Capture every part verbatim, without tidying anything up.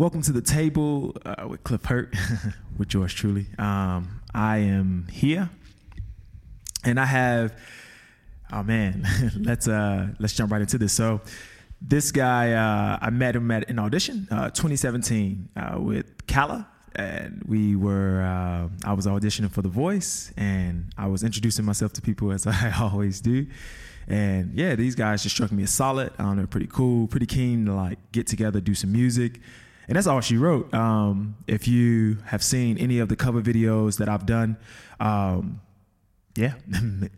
Welcome to the table uh, with Cliff Hurt, with George Truly. Um, I am here, and I have. Oh man, let's uh, let's jump right into this. So, this guy, uh, I met him at an audition, uh, twenty seventeen, uh, with Kaela, and we were. Uh, I was auditioning for The Voice, and I was introducing myself to people as I always do. And yeah, these guys just struck me as solid. I don't know, pretty cool, pretty keen to like get together, do some music. And that's all she wrote. Um, if you have seen any of the cover videos that I've done, um, yeah,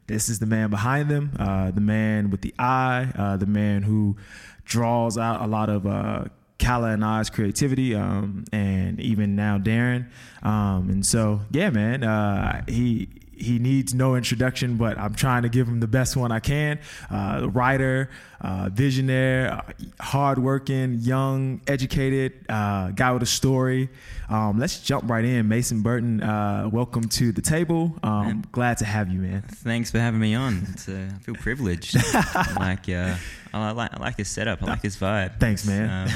this is the man behind them, uh, the man with the eye, uh, the man who draws out a lot of uh, Kaela and I's creativity, um, and even now Darren. Um, and so, yeah, man, uh, he he needs no introduction, but I'm trying to give him the best one I can. Uh, writer, uh, visionaire, hardworking, young, educated, uh, guy with a story. Um, let's jump right in. Mason Burton, uh, welcome to the table. Um, man, glad to have you, man. Thanks for having me on. It's, uh, I feel privileged. I like, uh, I like, I like this setup. I like this vibe. Thanks, man. Um,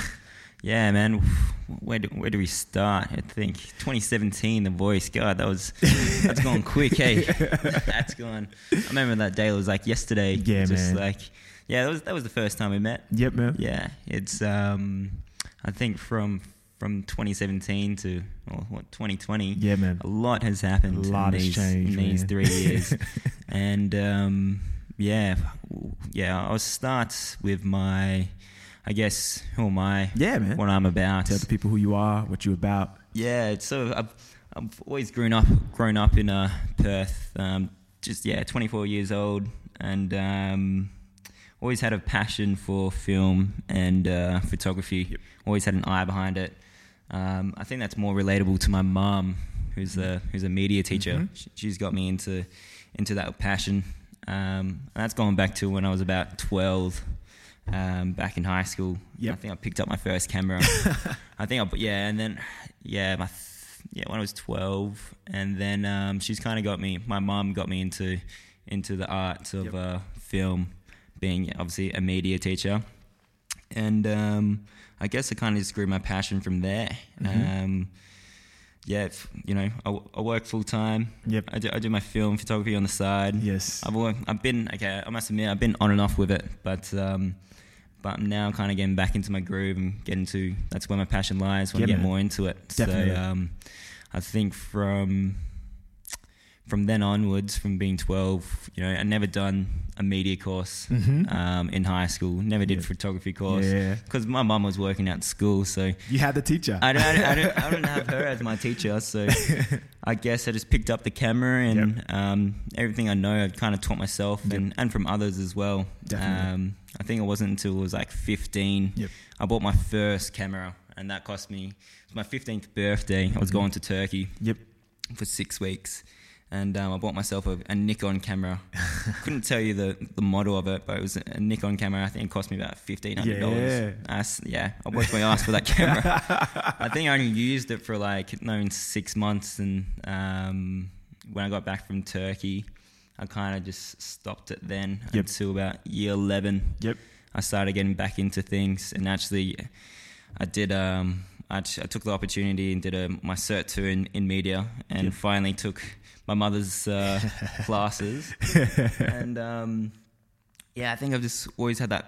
Yeah, man. Where do, where do we start? I think twenty seventeen, The Voice. God, that was that's gone quick, hey. That's gone. I remember that day. It was like yesterday. Yeah, just man. Like, yeah, that was that was the first time we met. Yep, man. Yeah, it's. Um, I think from from twenty seventeen to or what twenty twenty. Yeah, man. A lot has happened. A lot in has these, changed in man. these three years, and um, yeah, yeah. I'll start with my. I guess, who am I? Yeah, man. What I'm about. Tell the people who you are, what you're about. Yeah, it's so I've, I've always grown up grown up in uh, Perth. Um, just, yeah, twenty-four years old. And um, always had a passion for film and uh, photography. Yep. Always had an eye behind it. Um, I think that's more relatable to my mom, who's a, who's a media teacher. Mm-hmm. She, she's got me into, into that passion. Um, and that's going back to when I was about twelve. Um, back in high school, yep. I think I picked up my first camera. I think, I, yeah, and then, yeah, my th- yeah, when I was twelve, and then um, she's kind of got me. My mom got me into into the arts of yep. uh, film, being obviously a media teacher, and um, I guess I kind of just grew my passion from there. Mm-hmm. Um, yeah, you know, I, I work full time. Yep, I do, I do my film photography on the side. Yes, I've worked, I've been okay. I must admit, I've been on and off with it, but. Um, But I'm now kind of getting back into my groove and getting to, that's where my passion lies, when yeah, I get man. more into it. Definitely. So um, I think from from then onwards, from being twelve, you know, I never done a media course mm-hmm. um, in high school, never did yeah. a photography course because yeah. my mum was working out at school. So you had the teacher. I don't, I don't, I don't, I don't have her as my teacher. So I guess I just picked up the camera and yep. um, everything I know, I've kind of taught myself yep. and, and from others as well. Definitely. Um, I think it wasn't until I was like fifteen. Yep. I bought my first camera, and that cost me. It was my fifteenth birthday. I was going to Turkey. Yep. For six weeks, and um, I bought myself a, a Nikon camera. Couldn't tell you the, the model of it, but it was a, a Nikon camera. I think it cost me about fifteen hundred dollars. Yeah. I, yeah. I worked my ass for that camera. I think I only used it for like no six months, and um, when I got back from Turkey. I kind of just stopped it then yep. until about year eleven. Yep. I started getting back into things, and actually, I did. Um, I, t- I took the opportunity and did a, my cert two in, in media, and yep. finally took my mother's uh, classes. And um, yeah, I think I've just always had that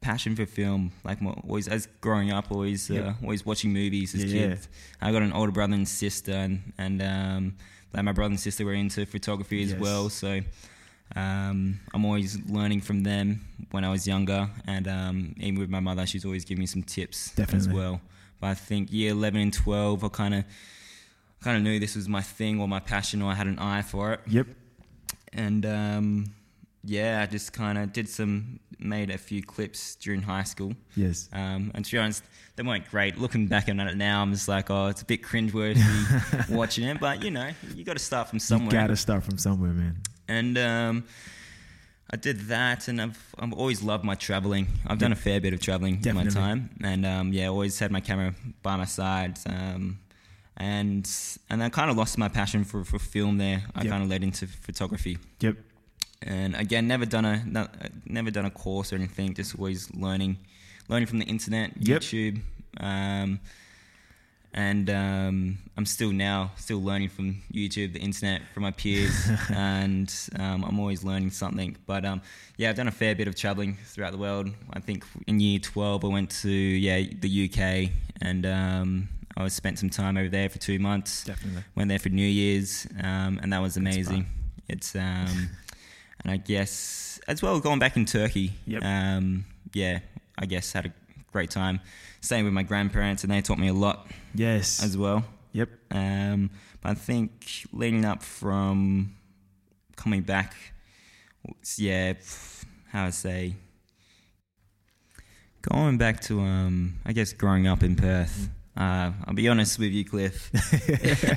passion for film. Like my, always, as growing up, always, yep. uh, always watching movies as yeah, kids. Yeah. I got an older brother and sister, and and. Um, Like my brother and sister were into photography as yes. well, so um, I'm always learning from them when I was younger, and um, even with my mother, she's always giving me some tips Definitely. as well. But I think year eleven and twelve, I kind of kind of knew this was my thing or my passion, or I had an eye for it. Yep. And um, yeah, I just kind of did some, made a few clips during high school. Yes. Um, and to be honest, they weren't great. Looking back on it now, I'm just like, oh, it's a bit cringeworthy watching it. But, you know, you got to start from somewhere. You got to start from somewhere, man. And um, I did that, and I've I've always loved my traveling. I've done a fair bit of traveling in my time. And, um, yeah, always had my camera by my side. Um, and and I kind of lost my passion for, for film there. I yep. kind of led into photography. Yep. And again, never done a no, never done a course or anything. Just always learning, learning from the internet, yep. YouTube. Um, And um, I'm still now, still learning from YouTube, the internet, from my peers, and um, I'm always learning something. But um, yeah, I've done a fair bit of traveling throughout the world. I think in year twelve, I went to yeah the U K, and um, I spent some time over there for two months. Definitely went there for New Year's, um, and that was amazing. It's um, and I guess as well going back in Turkey. Yep. Um, yeah, I guess had a great time staying with my grandparents, and they taught me a lot. Yes, as well. Yep. Um, but I think leading up from coming back, yeah, how I say, going back to um, I guess growing up in Perth. Uh, I'll be honest with you, Cliff.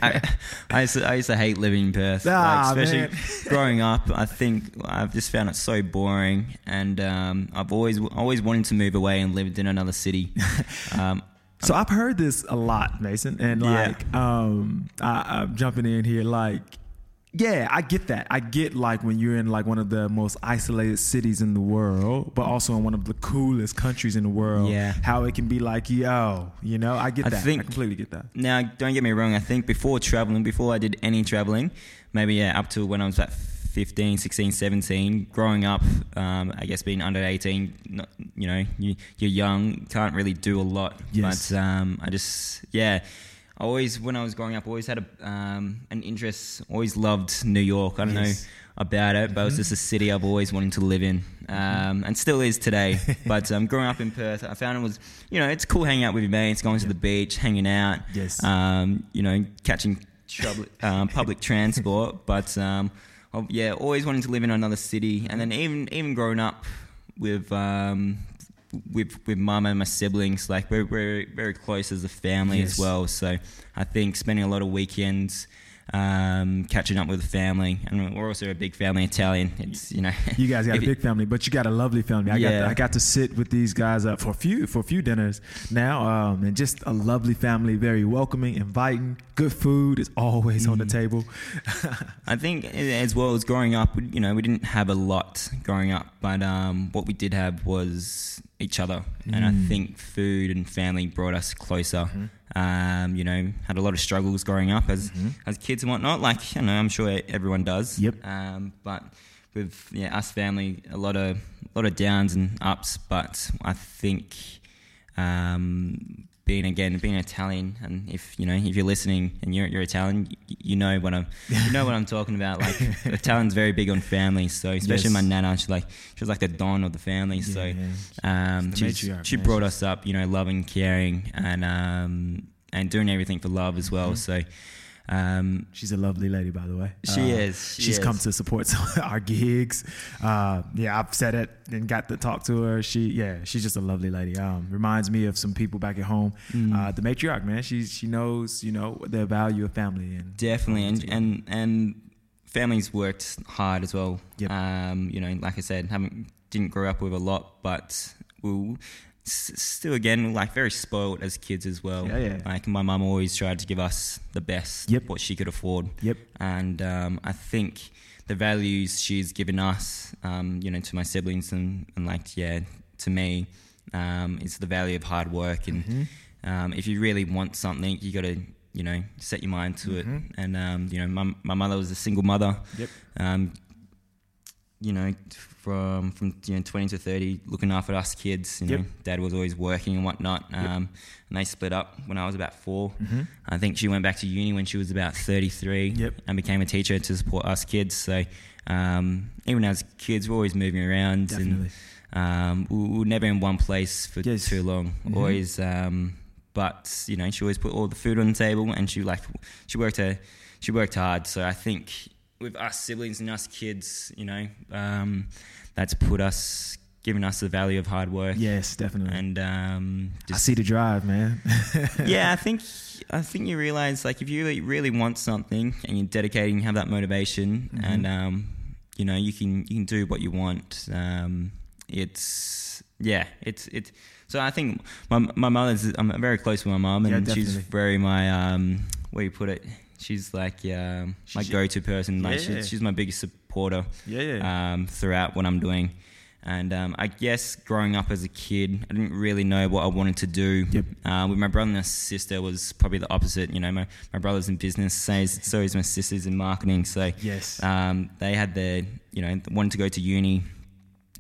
I, I, used to, I used to hate living in Perth, ah, like, especially growing up. I think I've just found it so boring, and um, I've always always wanted to move away and lived in another city. Um, so I've heard this a lot, Mason, and like yeah. um, I, I'm jumping in here. Like, yeah, I get that. I get like when you're in like one of the most isolated cities in the world, but also in one of the coolest countries in the world. Yeah, how it can be like, yo, you know, I get I that. Think, I completely get that. Now, don't get me wrong. I think before traveling, before I did any traveling, maybe yeah, up to when I was about fifteen, sixteen, seventeen, growing up, um, I guess being under eighteen, not, you know, you, you're young, can't really do a lot. Yes. But um, I just, yeah. I always, when I was growing up, always had a, um, an interest, always loved New York. I don't yes. know about it, but mm-hmm. it was just a city I've always wanted to live in, um, and still is today. But um, growing up in Perth, I found it was, you know, it's cool hanging out with your mates, going yeah. to the beach, hanging out, yes. um, you know, catching trouble, um, public transport. But um, yeah, always wanting to live in another city. And then even, even growing up with... Um, with with mum and my siblings, like we're, we're very close as a family yes. as well, so I think spending a lot of weekends um, catching up with the family, and we're also a big family, Italian. It's, you know, you guys got a big family, but you got a lovely family. I yeah. got to, I got to sit with these guys up for a few for a few dinners now, um, and just a lovely family, very welcoming, inviting, good food is always mm. on the table. I think as well as growing up, you know, we didn't have a lot growing up, but um, what we did have was each other, mm. and I think food and family brought us closer. Mm-hmm. Um, you know, had a lot of struggles growing up as mm-hmm. as kids and whatnot. Like, you know, I'm sure everyone does. Yep. Um, but with yeah, us family, a lot of a lot of downs and ups. But I think um, being again being Italian, and if you know if you're listening and you're you're Italian, you, you know what I'm you know what I'm talking about. Like Italian's very big on family, so especially yes. my nana, she like she was like the don of the family. Yeah, so yeah. Um, she she brought us up, you know, loving, caring, and um, and doing everything for love as well. Mm-hmm. So. Um, she's a lovely lady, by the way. She uh, is. She she's is. Come to support some of our gigs. Uh, yeah, I've said it and got to talk to her. She, yeah, she's just a lovely lady. Um, reminds me of some people back at home. Mm. Uh, the matriarch, man. She she knows, you know, the value of family, and definitely, and and, and families worked hard as well. Yep. Um, you know, like I said, haven't didn't grow up with a lot, but we'll. Still, again, like very spoiled as kids as well. Yeah, yeah. Like my mum always tried to give us the best, yep. what she could afford. Yep. And um, I think the values she's given us, um, you know, to my siblings and, and like yeah, to me, um, is the value of hard work. And mm-hmm. um, if you really want something, you got to, you know, set your mind to mm-hmm. it. And um, you know, my my mother was a single mother. Yep. Um, you know, from from you know twenty to thirty, looking after us kids. You yep. know, Dad was always working and whatnot. Um, yep. And they split up when I was about four. Mm-hmm. I think she went back to uni when she was about thirty-three yep. and became a teacher to support us kids. So um, even as kids, we're always moving around. Definitely. And um, we were never in one place for yes. too long. Mm-hmm. Always, um, but, you know, she always put all the food on the table, and she like she worked her, she worked hard. So I think... with us siblings and us kids, you know, um, that's put us, given us the value of hard work. Yes, definitely. And um, just I see the drive, man. yeah, I think I think you realize, like, if you really, really want something and you're dedicating, you have that motivation, mm-hmm. and um, you know, you can you can do what you want. Um, it's yeah, it's it's. So I think my my mother's. I'm very close with my mum, and yeah, she's very my um, where you put it. She's like yeah, my go-to person. Like yeah. she's, she's my biggest supporter. Yeah, yeah. Um, throughout what I'm doing, And um, I guess growing up as a kid, I didn't really know what I wanted to do. Yep. Uh, with my brother and sister was probably the opposite. You know, my, my brother's in business, so is, so is my sister's in marketing. So yes. um, they had their, you know, wanted to go to uni,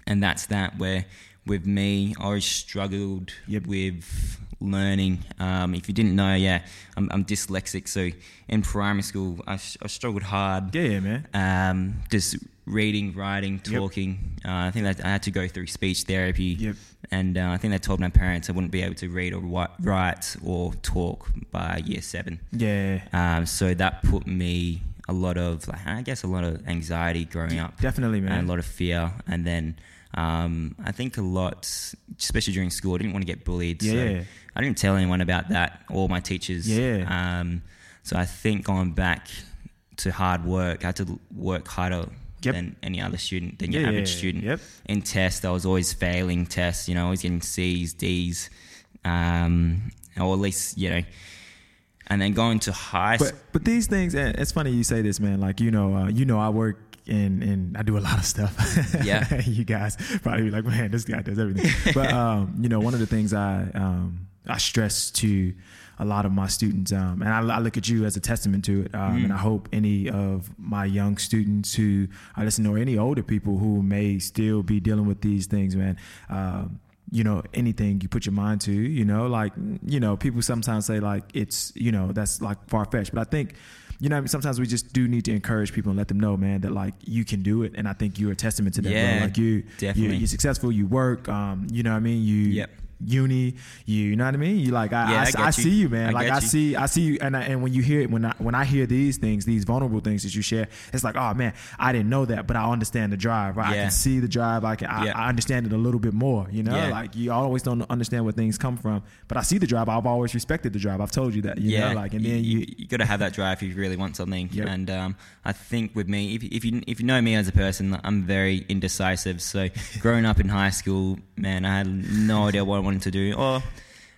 and that's that. Where with me, I always struggled yep. with learning. Um, if you didn't know, yeah, I'm, I'm dyslexic. So in primary school, I, I struggled hard. Yeah, yeah, man. Um, just... reading, writing, talking. Yep. Uh, I think that I had to go through speech therapy. Yep. And uh, I think they told my parents I wouldn't be able to read or wi- write or talk by year seven. Yeah. Um, so that put me a lot of, like, I guess, a lot of anxiety growing up. Definitely, man. And a lot of fear. And then um, I think a lot, especially during school, I didn't want to get bullied. Yeah. So I didn't tell anyone about that, or my teachers. Yeah. Um, so I think going back to hard work, I had to work harder. Yep. Than any other student, than your yeah, average student. Yep. In tests, I was always failing tests, you know, always getting C's, D's, um, or at least, you know, and then going to high school. But, but these things, it's funny you say this, man, like, you know, uh, you know, I work and, and I do a lot of stuff. Yeah. You guys probably be like, man, this guy does everything. But, um, you know, one of the things I, um, I stress to a lot of my students, um, and I, I look at you as a testament to it. Um, mm. And I hope any of my young students who I listen to, or any older people who may still be dealing with these things, man, um, you know, anything you put your mind to, you know, like, you know, people sometimes say like, it's, you know, that's like far-fetched, but I think, you know, sometimes we just do need to encourage people and let them know, man, that like you can do it. And I think you're a testament to that. Yeah, bro. Like you, definitely. You, you're successful, you work, um, you know what I mean? You, yep. uni you, you know what I mean? You like I, yeah, I, I, I you. see you, man. I like I you. see I see you and I, and when you hear it, when I when I hear these things, these vulnerable things that you share, it's like, oh man, I didn't know that, but I understand the drive. Right? Yeah. I can see the drive. I can yeah. I, I understand it a little bit more, you know? Yeah. Like you always don't understand where things come from, but I see the drive. I've always respected the drive. I've told you that, you yeah. know, like and you, then you you got to have that drive if you really want something. Yep. And um I think with me, if if you if you know me as a person, I'm very indecisive. So growing up in high school, man, I had no idea what I wanted to do, or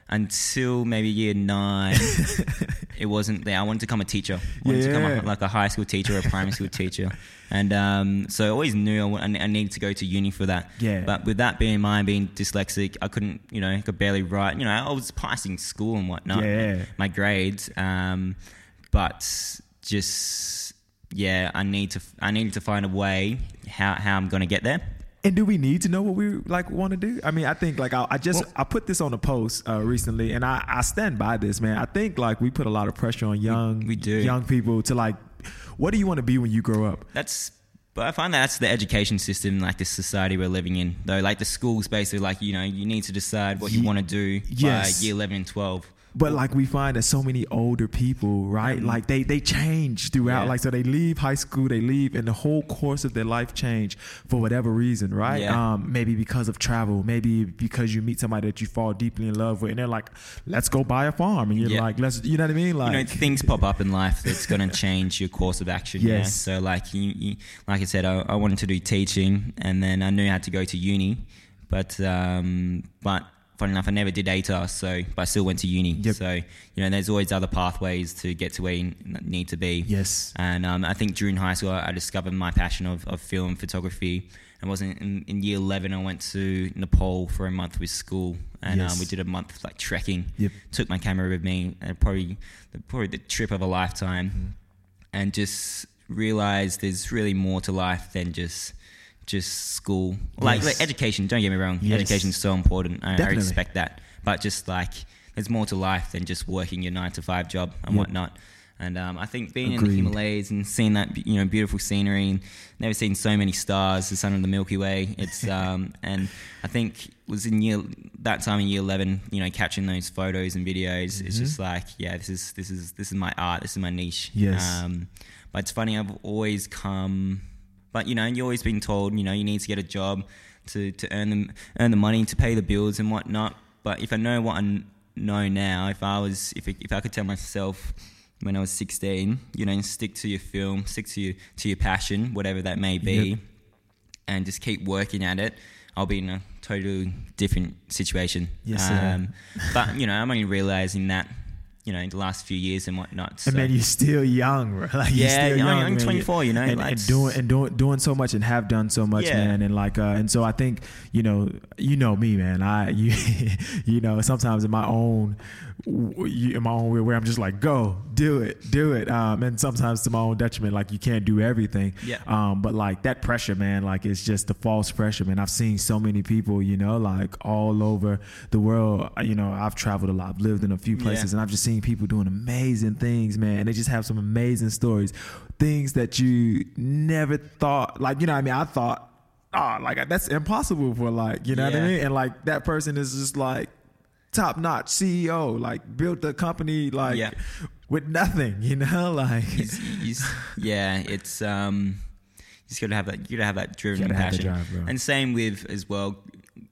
until maybe year nine, it wasn't there. I wanted to become a teacher. I wanted yeah. to become a, like a high school teacher or a primary school teacher. And um, so I always knew I, I needed to go to uni for that. Yeah. But with that being in mind, being dyslexic, I couldn't, you know, I could barely write. You know, I was passing school and whatnot, yeah. my grades. Um, but just, yeah, I need to, I needed to find a way how, how I'm going to get there. And do we need to know what we like want to do? I mean, I think like I, I just well, I put this on a post uh, recently, and I, I stand by this, man. I think like we put a lot of pressure on young we, we do. young people to like, what do you want to be when you grow up? That's, but I find that that's the education system, like the society we're living in, though. Like the schools basically, like you know, you need to decide what you Ye- want to do yes. by year eleven and twelve. But like we find that so many older people, right? Like they, they change throughout. Yeah. Like so they leave high school, they leave, and the whole course of their life change for whatever reason, right? Yeah. Um, maybe because of travel, maybe because you meet somebody that you fall deeply in love with, and they're like, "Let's go buy a farm," and you're yeah. like, "Let's," you know what I mean? Like you know, things pop up in life that's gonna change your course of action. Yes. Yeah? So like you, you, like I said, I, I wanted to do teaching, and then I knew I had to go to uni, but um, but. Funny enough, I never did A T A R, so but I still went to uni. Yep. So you know, there's always other pathways to get to where you need to be. Yes. And um, I think during high school, I discovered my passion of, of film photography. And wasn't in, in year eleven, I went to Nepal for a month with school, and yes. um, we did a month like trekking. Yep. Took my camera with me, and probably the, probably the trip of a lifetime, mm-hmm. and just realized there's really more to life than just. Just school, like, yes. like education. Don't get me wrong, yes. education is so important. I, I respect that, but just like there's more to life than just working your nine to five job and yep. whatnot. And um, I think being Agreed. in the Himalayas and seeing that you know beautiful scenery, and never seen so many stars, the sun of the Milky Way. It's um, and I think it was in year that time in year eleven, you know, catching those photos and videos. Mm-hmm. It's just like yeah, this is this is this is my art. This is my niche. Yes. Um, but it's funny. I've always come. But, you know, you're always being told, you know, you need to get a job to, to earn, the, earn the money to pay the bills and whatnot. But if I know what I know now, if I was, if, if I could tell myself when I was sixteen, you know, stick to your film, stick to your, to your passion, whatever that may be, yep. and just keep working at it, I'll be in a totally different situation. Yes, um, but, you know, I'm only realizing that you know, in the last few years and whatnot. So. And man, you're still young, bro. Like, you're yeah, still young, young, young twenty-four, you know, and, like, and doing and doing doing so much and have done so much, yeah. man. And like, uh, and so I think, you know, you know me, man. I, you, you know, sometimes in my own, in my own way, where I'm just like, go, do it, do it. Um, and sometimes to my own detriment, like you can't do everything. Yeah. Um, but like that pressure, man, like it's just the false pressure, man. I've seen so many people, you know, like all over the world. You know, I've traveled a lot, I've lived in a few places, yeah. and I've just seen people doing amazing things, man, and they just have some amazing stories, things that you never thought, like, you know what I mean, I thought, oh, like, that's impossible for, like, you know yeah. what I mean, and like that person is just like top notch C E O, like built the company, like yeah. with nothing, you know, like he's, he's, yeah it's um you just gotta have that you gotta have that driven passion drive, and same with as well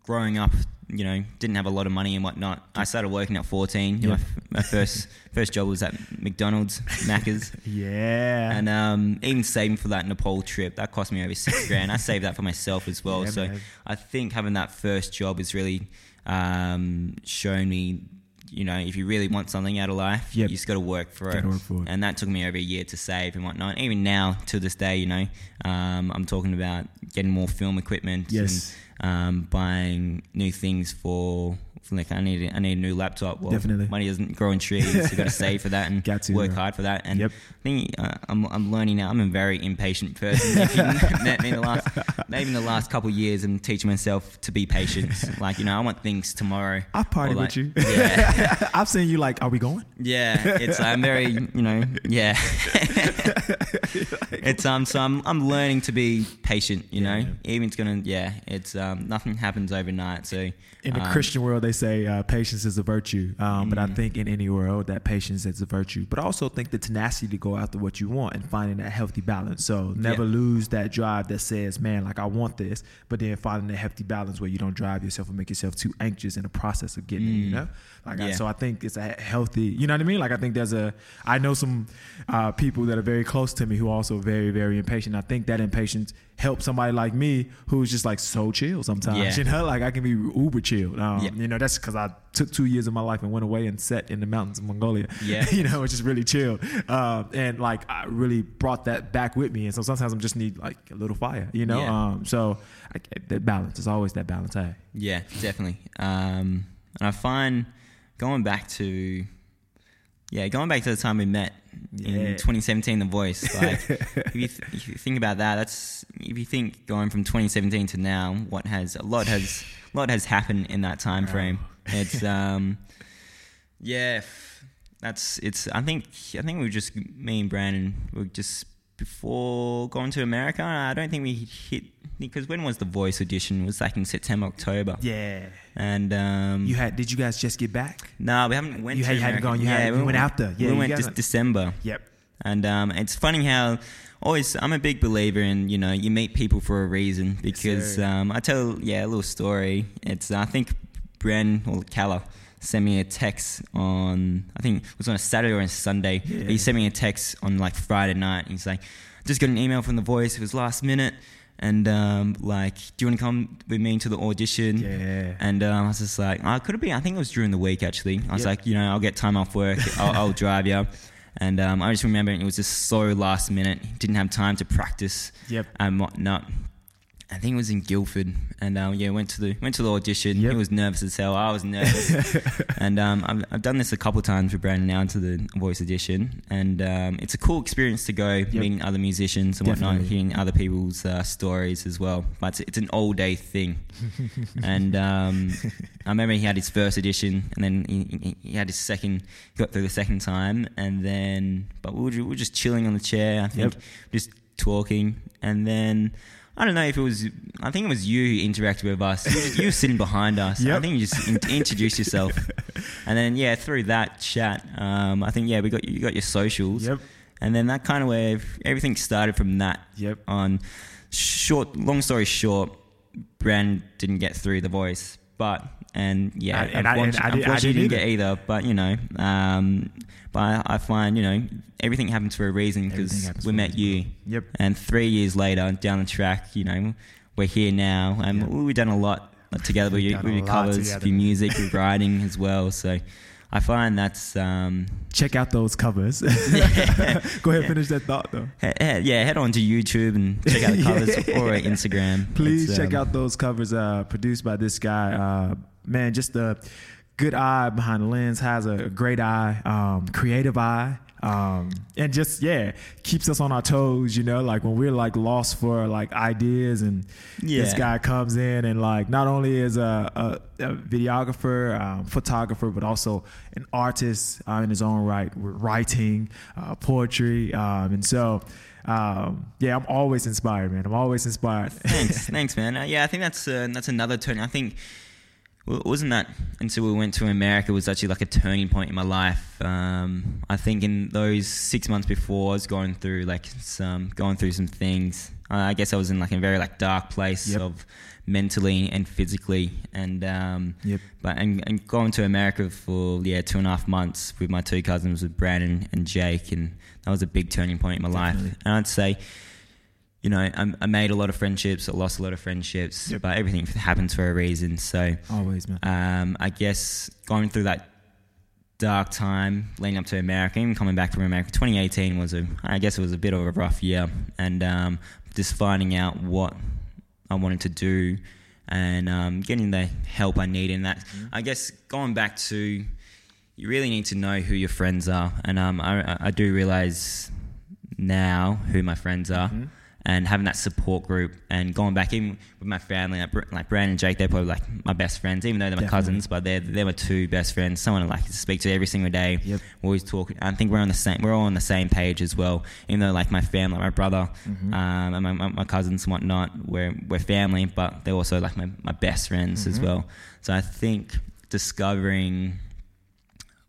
growing up. You know, didn't have a lot of money and whatnot. I started working at fourteen. Yeah. My, my first first job was at McDonald's, Macca's. Yeah. And um, even saving for that Nepal trip, that cost me over six grand. I saved that for myself as well. Yeah, so man. I think having that first job has really um, shown me, you know, if you really want something out of life, yep. you just got to work for it. Work for it. And that took me over a year to save and whatnot. Even now, to this day, you know, um, I'm talking about getting more film equipment. Yes. And, Um, buying new things for, for like I need I need a new laptop. Well, definitely, money doesn't grow in trees. You got to save for that and got to, work bro. hard for that. And yep. I think uh, I'm I'm learning now. I'm a very impatient person. If you met me in the last maybe in the last couple of years, I'm teaching myself to be patient. Like, you know, I want things tomorrow. I've partied like, with you. Yeah, I've seen you like, are we going? Yeah, it's I'm very you know yeah. It's um so I'm I'm learning to be patient. You yeah, know, man. even it's gonna yeah it's um. Um, nothing happens overnight. So in the um, Christian world, they say uh, patience is a virtue. Um, mm. But I think in any world that patience is a virtue. But I also think the tenacity to go after what you want and finding that healthy balance. So never yeah. lose that drive that says, man, like I want this, but then finding that healthy balance where you don't drive yourself and make yourself too anxious in the process of getting mm. it, you know? Like yeah. I, so I think it's a healthy, you know what I mean? Like I think there's a, I know some uh, people that are very close to me who are also very, very impatient. I think that impatience helps somebody like me who's just like so chill sometimes, yeah. you know? Like I can be uber chilled. Um, yeah. You know, that's because I took two years of my life and went away and sat in the mountains of Mongolia. Yeah. You know, it's just really chill. Um, and like I really brought that back with me. And so sometimes I just need like a little fire, you know? Yeah. Um, so I, that balance, it's always that balance. Hey? Yeah, definitely. Um, and I find... Going back to, yeah, going back to the time we met in yeah. twenty seventeen, The Voice. Like, if, you th- if you think about that, that's if you think going from twenty seventeen to now, what has a lot has a lot has happened in that time frame. Wow. It's um, yeah, that's it's. I think I think we were just me and Brandon we were just before going to America. I don't think we hit. Because when was The Voice audition? It was like in September, October. Yeah. And um, you had? Did you guys just get back? No, nah, we haven't went. You, to had, you hadn't gone. You yeah, had, we, we went after. Yeah, we went just went. December. Yep. And um, it's funny how always I'm a big believer in, you know, you meet people for a reason because yes, um, I tell yeah a little story. It's I think Bren or Kaela sent me a text on I think it was on a Saturday or a Sunday. Yeah. He sent me a text on like Friday night. He's like, just got an email from The Voice. It was last minute. And, um, like, do you want to come with me to the audition? Yeah. And um, I was just like, oh, could it be? I think it was during the week, actually. I was yep. like, you know, I'll get time off work. I'll, I'll drive you. And um, I just remember it was just so last minute. Didn't have time to practice yep. and whatnot. I think it was in Guildford, and um, yeah, went to the went to the audition. Yep. He was nervous as hell. I was nervous, and um, I've, I've done this a couple of times with Brandon now to the Voice audition, and um, it's a cool experience to go yep. meeting other musicians and Definitely. whatnot, hearing other people's uh, stories as well. But it's, it's an all day thing, and um, I remember he had his first audition, and then he, he had his second, got through the second time, and then but we were, we were just chilling on the chair, I think, yep. just talking, and then. I don't know if it was, I think it was you who interacted with us. You, just, you were sitting behind us. Yep. I think you just in, introduced yourself. And then, yeah, through that chat, um, I think, yeah, we got you got your socials. Yep. And then that kind of way, everything started from that. Yep. On short, long story short, Brand didn't get through The Voice. But, and yeah, I, and unfortunately, I, and I, unfortunately I didn't, didn't get either. But, you know, um, but I, I find, you know, everything happens for a reason because we met you. Yep. And three years later, down the track, you know, we're here now. And yep. we've done a lot together with your covers, with your music, with writing as well. So I find that's... Um, Check out those covers. yeah. Go ahead and yeah. finish that thought though. He- he- yeah, head on to YouTube and check out the covers yeah. or Instagram. Please it's, check um, out those covers uh, produced by this guy. Uh, man, just a good eye behind the lens, has a great eye, um, creative eye. Um, and just, yeah, keeps us on our toes, you know, like when we're like lost for like ideas and yeah. this guy comes in and like not only is a, a, a videographer, um, photographer, but also an artist uh, in his own right. We're writing uh, poetry. Um, and so, um, yeah, I'm always inspired, man. I'm always inspired. Thanks. Thanks, man. Uh, yeah, I think that's uh, that's another turn. I think wasn't that until we went to America was actually like a turning point in my life. Um, I think in those six months before, I was going through like some going through some things. Uh, I guess I was in like a very like dark place yep. of mentally and physically, and um, yep. but and, and going to America for yeah two and a half months with my two cousins, with Brandon and Jake, and that was a big turning point in my Definitely. life. And I'd say, you know, I, I made a lot of friendships. I lost a lot of friendships, yep. but everything happens for a reason. So always, man. Um, I guess going through that dark time, leading up to America, even coming back from America, twenty eighteen was a, I guess it was a bit of a rough year, and um, just finding out what I wanted to do and um, getting the help I needed in that. Mm-hmm. I guess going back to, you really need to know who your friends are, and um, I, I do realize now who my friends are. Mm-hmm. And having that support group and going back even with my family, like, like Brandon and Jake, they're probably like my best friends, even though they're my Definitely. cousins, but they're, they're my two best friends, someone I like to speak to every single day. Yep. We're always talking. I think we're on the same, we're all on the same page as well. Even though like my family, like my brother mm-hmm. um, and my, my, my cousins and whatnot, we're, we're family, but they're also like my, my best friends mm-hmm. as well. So I think discovering,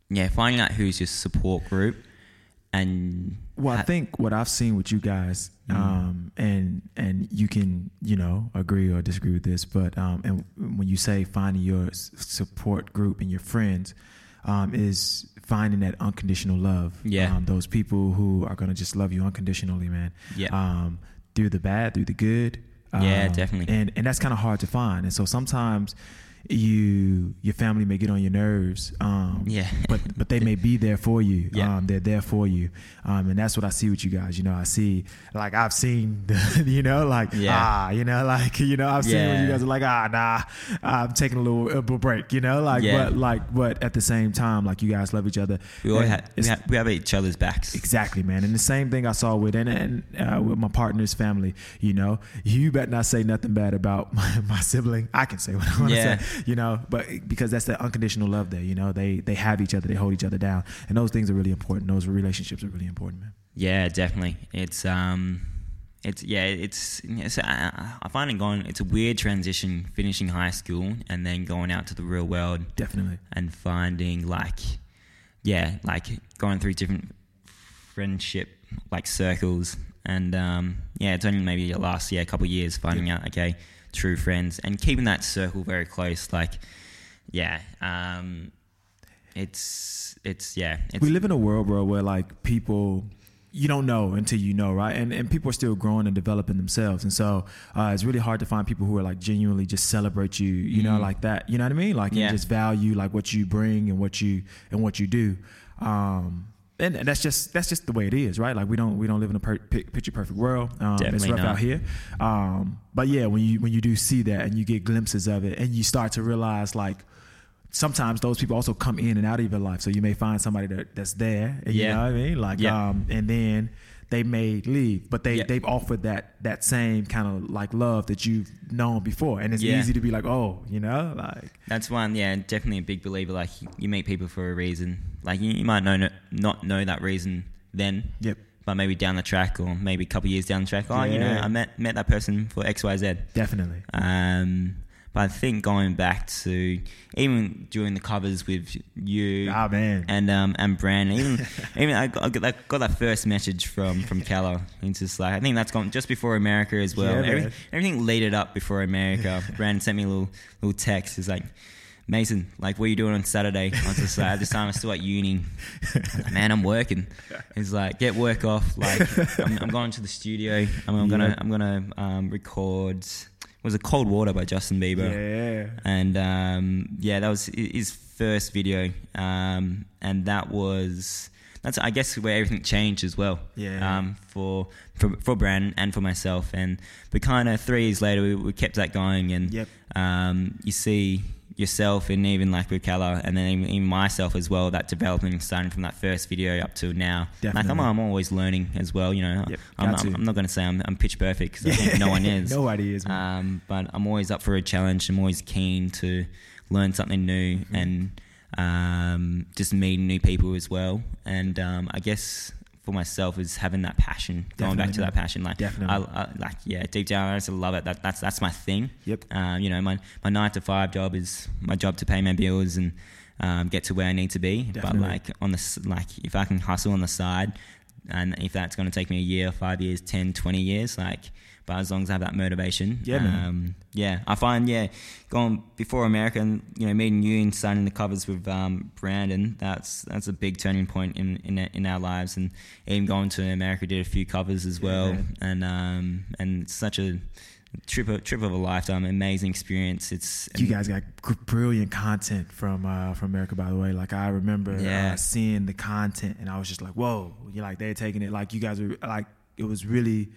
yeah, finding out who's your support group. And well, I think what I've seen with you guys, mm. um, and and you can, you know, agree or disagree with this, but um, and when you say finding your support group and your friends, um, is finding that unconditional love. Yeah, um, those people who are gonna just love you unconditionally, man. Yeah, um, through the bad, through the good. Um, yeah, definitely. And and that's kind of hard to find, and so sometimes. You, your family may get on your nerves, um, yeah. but but they may be there for you. Yeah. Um, they're there for you, um, and that's what I see with you guys. You know, I see, like I've seen, the, you know, like yeah. ah, you know, like you know, I've seen yeah. when you guys are like ah, nah, I'm taking a little, a little break. You know, like yeah. but like but at the same time, like you guys love each other. We all have, we have we have each other's backs. Exactly, man. And the same thing I saw with and, and uh, with my partner's family. You know, you better not say nothing bad about my, my sibling. I can say what I want to yeah. say. You know, but because that's the unconditional love there, you know, they they have each other, they hold each other down, and those things are really important. Those relationships are really important, man. Yeah, definitely. It's um, it's yeah, it's, it's I, I find it going. It's a weird transition, finishing high school and then going out to the real world, definitely, and finding like, yeah, like going through different friendship like circles, and um, yeah, it's only maybe your last yeah, couple of years finding yeah. out okay. true friends and keeping that circle very close, like yeah um it's it's yeah it's we live in a world, bro, where like people, you don't know until you know, right? And and people are still growing and developing themselves, and so uh, it's really hard to find people who are like genuinely just celebrate you, you mm. know, like that, you know what I mean, like yeah. and just value like what you bring and what you and what you do. um And that's just that's just the way it is, right? Like we don't we don't live in a per- picture perfect world. Um, it's rough not. out here, um, but yeah, when you when you do see that and you get glimpses of it, and you start to realize like sometimes those people also come in and out of your life. So you may find somebody that, that's there, you yeah. know what I mean? Like, yeah. um, and then they may leave, but they yeah. they've offered that that same kind of like love that you've known before, and it's yeah. easy to be like, oh, you know, like that's one. Yeah, definitely a big believer. Like you meet people for a reason. Like you, you might know no, not know that reason then, yep. but maybe down the track, or maybe a couple of years down the track, oh, yeah. you know, I met met that person for X, Y, Z. Definitely. Um, but I think going back to even doing the covers with you, ah, man. and um and Brandon, even even I got, I got, that, got that first message from from Kaela. It's just like I think that's gone just before America as well. Yeah, everything, everything laid it up before America. Brandon sent me a little little text. It's like, Mason, like, what are you doing on Saturday? I was just like, at this time, I'm still at uni. Like, man, I'm working. He's like, get work off. Like, I'm, I'm going to the studio. I'm, I'm gonna, I'm gonna um, record. It was a Cold Water by Justin Bieber. Yeah. And um, yeah, that was his first video, um, and that was that's I guess where everything changed as well. Yeah. Um, for for for Brandon and for myself, and but kind of three years later, we, we kept that going, and yep. um, you see yourself and even like with Kaela and then even, even myself as well, that developing starting from that first video up to now. Definitely. Like I'm, I'm always learning as well, you know. Yep. I'm, I'm, I'm not going to say I'm, I'm pitch perfect because I think no one is. Nobody is. Um, but I'm always up for a challenge. I'm always keen to learn something new mm-hmm. and um, just meet new people as well. And um, I guess for myself is having that passion, Definitely. going back to that passion. Like, Definitely. I, I, like yeah, deep down, I just love it. That, that's that's my thing. Yep. Um, you know, my, my nine to five job is my job to pay my bills and um, get to where I need to be. Definitely. But like on the like, if I can hustle on the side, and if that's going to take me a year, five years, ten, twenty years, like, but as long as I have that motivation, yeah, um, yeah, I find yeah, going before America and you know meeting you and signing the covers with um, Brandon, that's that's a big turning point in, in in our lives, and even going to America did a few covers as well, yeah, and um and it's such a trip of, trip of a lifetime, amazing experience. It's you guys got brilliant content from uh, from America, by the way. Like I remember yeah. uh, seeing the content, and I was just like, whoa, you're like they're taking it like you guys were like it was really.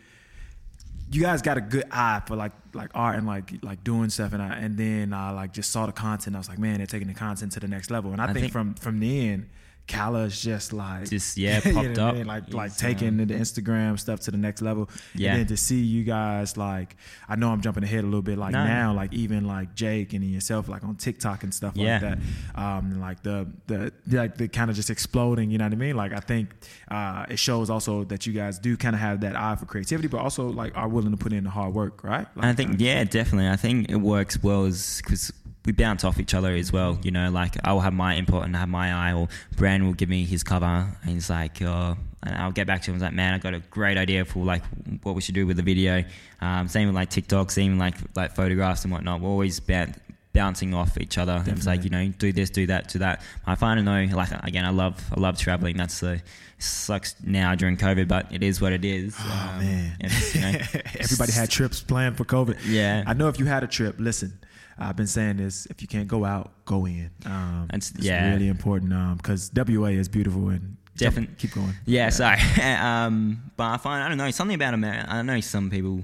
You guys got a good eye for like like art and like like doing stuff, and I and then I like just saw the content. I was like, man, they're taking the content to the next level. And I, I think, think from from then, Kaela's just like just yeah popped you know up, I mean? like like so. taking the Instagram stuff to the next level. Yeah. And then to see you guys like, I know I'm jumping ahead a little bit. Like no. now, like even like Jake and yourself, like on TikTok and stuff yeah. like that. Um, like the the like the kind of just exploding. You know what I mean? Like I think uh, it shows also that you guys do kind of have that eye for creativity, but also like are willing to put in the hard work, right? Like, I think uh, yeah, definitely. I think it works well because we bounce off each other as well, you know, like I'll have my input and I have my eye, or Brandon will give me his cover and he's like, oh, and I'll get back to him. I was like, man, I got a great idea for like what we should do with the video. Um, same with like TikTok, same like like photographs and whatnot. We're always bound, bouncing off each other. Definitely. It's like, you know, do this, do that, do that. I find it though, like again, I love I love traveling. That's the sucks now during COVID, but it is what it is. Oh um, man, you know, everybody had trips planned for COVID. Yeah, I know if you had a trip, listen. I've been saying this, if you can't go out, go in. Um, it's yeah. really important because um, W A is beautiful and Defin- keep going. Yeah, yeah. sorry. um, but I find, I don't know, something about America, I know some people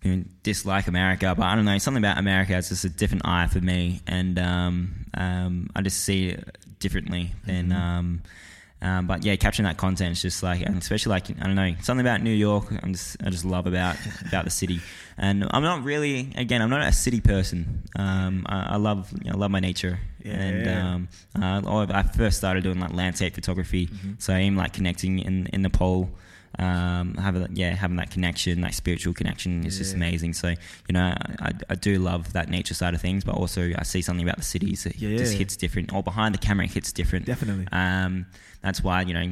who dislike America, but I don't know, something about America is just a different eye for me, and um, um, I just see it differently. Mm-hmm. And um, um, But yeah, capturing that content is just like, and especially like, I don't know, something about New York I'm just, I just love about about the city. And I'm not really, again, I'm not a city person. Um, I, I love, you know, I love my nature. Yeah, and yeah. Um, uh, I first started doing like landscape photography. Mm-hmm. So I'm like connecting in, in Nepal. Um, having yeah, having that connection, that spiritual connection is yeah. just amazing. So you know, I, I do love that nature side of things, but also I see something about the cities that yeah. just hits different. Or behind the camera, it hits different. Definitely. Um, that's why you know.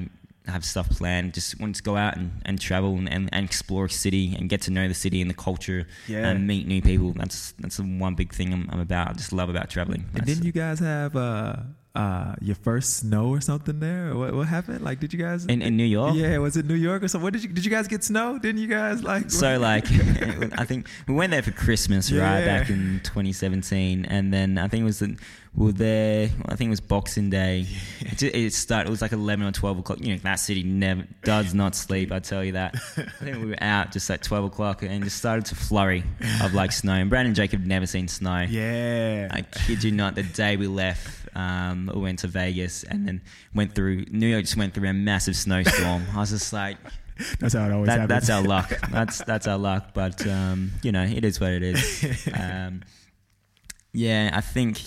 have stuff planned, just want to go out and, and travel and, and, and explore a city and get to know the city and the culture yeah. and meet new people. That's that's the one big thing I'm, I'm about. I just love about traveling. And didn't you guys have uh, uh, your first snow or something there? What, what happened? Like, did you guys... In, in New York? Yeah, was it New York or something? What did, you, did you guys get snow? Didn't you guys like... So like, I think we went there for Christmas, yeah. right, back in twenty seventeen. And then I think it was... the We were there, well, I think it was Boxing Day. It, it started, it was like eleven or twelve o'clock. You know, that city never does not sleep, I tell you that. I think we were out just at twelve o'clock and just started to flurry of like snow. And Brandon and Jake have never seen snow. Yeah. I kid you not, the day we left, um, we went to Vegas and then went through, New York just went through a massive snowstorm. I was just like... That's how it always that, happens. That's our luck. That's, that's our luck. But, um, you know, it is what it is. Um, yeah, I think...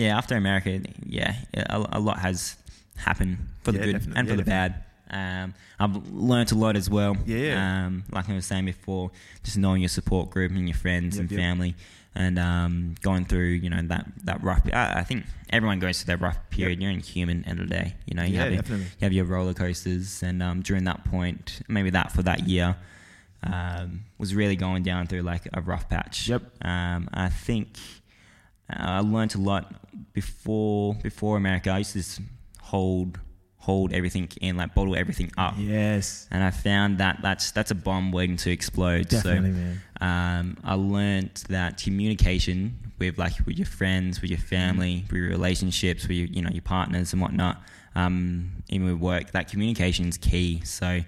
Yeah, after America, yeah, a, a lot has happened for the yeah, good definitely. and for yeah, the definitely. bad. Um, I've learnt a lot as well. Yeah. Um, like I was saying before, just knowing your support group and your friends yep, and yep. family, and um, going through, you know, that that rough. I, I think everyone goes through that rough period. Yep. You're in human end of the day, you know. You yeah, have your, definitely. You have your roller coasters, and um, during that point, maybe that for that year, um, was really going down through like a rough patch. Yep. Um, I think. Uh, I learnt a lot before before America. I used to just hold hold everything in, like bottle everything up. Yes. And I found that that's that's a bomb waiting to explode. Definitely, so, man. Um, I learned that communication with like with your friends, with your family, with your relationships, with your, you know, your partners and whatnot, um, even with work, that communication is key. So,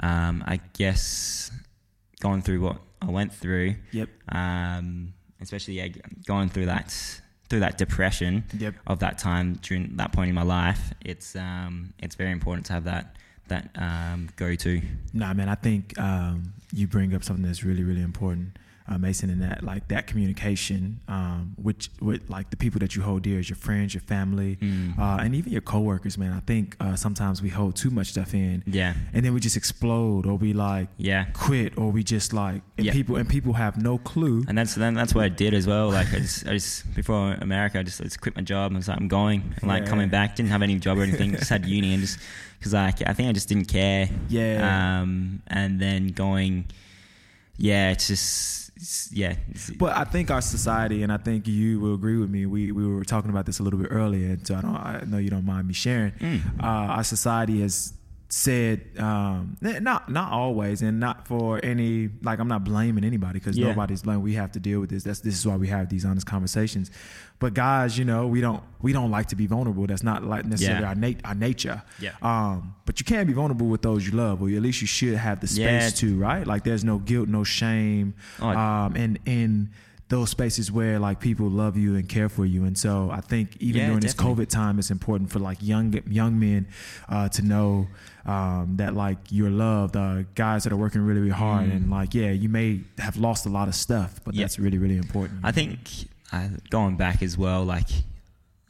um, I guess going through what I went through. Yep. Um, especially yeah, going through that. Through that depression yep. of that time during that point in my life, it's um it's very important to have that that um go to. Nah, man, I think um you bring up something that's really really important, uh, Mason, in that like that communication, um which with like the people that you hold dear is your friends, your family, mm. uh, and even your coworkers, man. I think uh, sometimes we hold too much stuff in, yeah, and then we just explode or we like yeah quit or we just like. And yep. people and people have no clue. And that's then that's what I did as well. Like I just, I just before America, I just, I just quit my job. I was like, I'm going. And like yeah. coming back, didn't have any job or anything. Just had uni and just because like I think I just didn't care. Yeah. Um, and then going, yeah, it's just it's, yeah. It's, but I think our society, and I think you will agree with me. We we were talking about this a little bit earlier, so I don't. I know you don't mind me sharing. Mm. Uh, our society has. Said um not not always, and not for any, like, I'm not blaming anybody because yeah. nobody's blaming. We have to deal with this. That's this is why we have these honest conversations. But guys, you know, we don't we don't like to be vulnerable. That's not like necessarily yeah. our nat- our nature. Yeah. Um, but you can be vulnerable with those you love, or at least you should have the space yeah. to, right? Like there's no guilt, no shame. Oh, um and in those spaces where like people love you and care for you. And so I think even yeah, during definitely. this COVID time, it's important for like young young men uh, to know um, that like you're loved, uh, guys that are working really, really hard. Mm. And like, yeah, you may have lost a lot of stuff, but yep. that's really, really important. I think uh, going back as well, like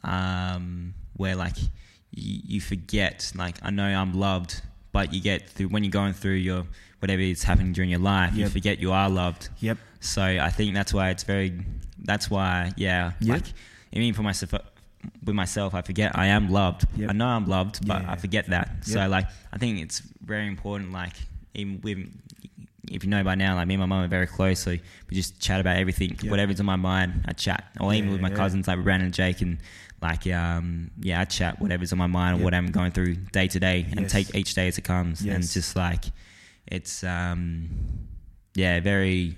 um, where like y- you forget, like I know I'm loved, but you get through when you're going through your whatever is happening during your life, yep. you forget you are loved. Yep. So I think that's why it's very, that's why, yeah. Yep. Like, I mean, for myself, with myself, I forget I am loved. Yep. I know I'm loved, but yeah. I forget that. Yep. So like, I think it's very important, like, even with, if you know by now, like me and my mum are very close, so we just chat about everything, yep. whatever's on my mind, I chat. Or even yeah, with my yeah. cousins, like Brandon and Jake, and like, um, yeah, I chat whatever's on my mind yep. or what I'm going through day to day, and yes. take each day as it comes. Yes. And just like, it's, um, yeah, very...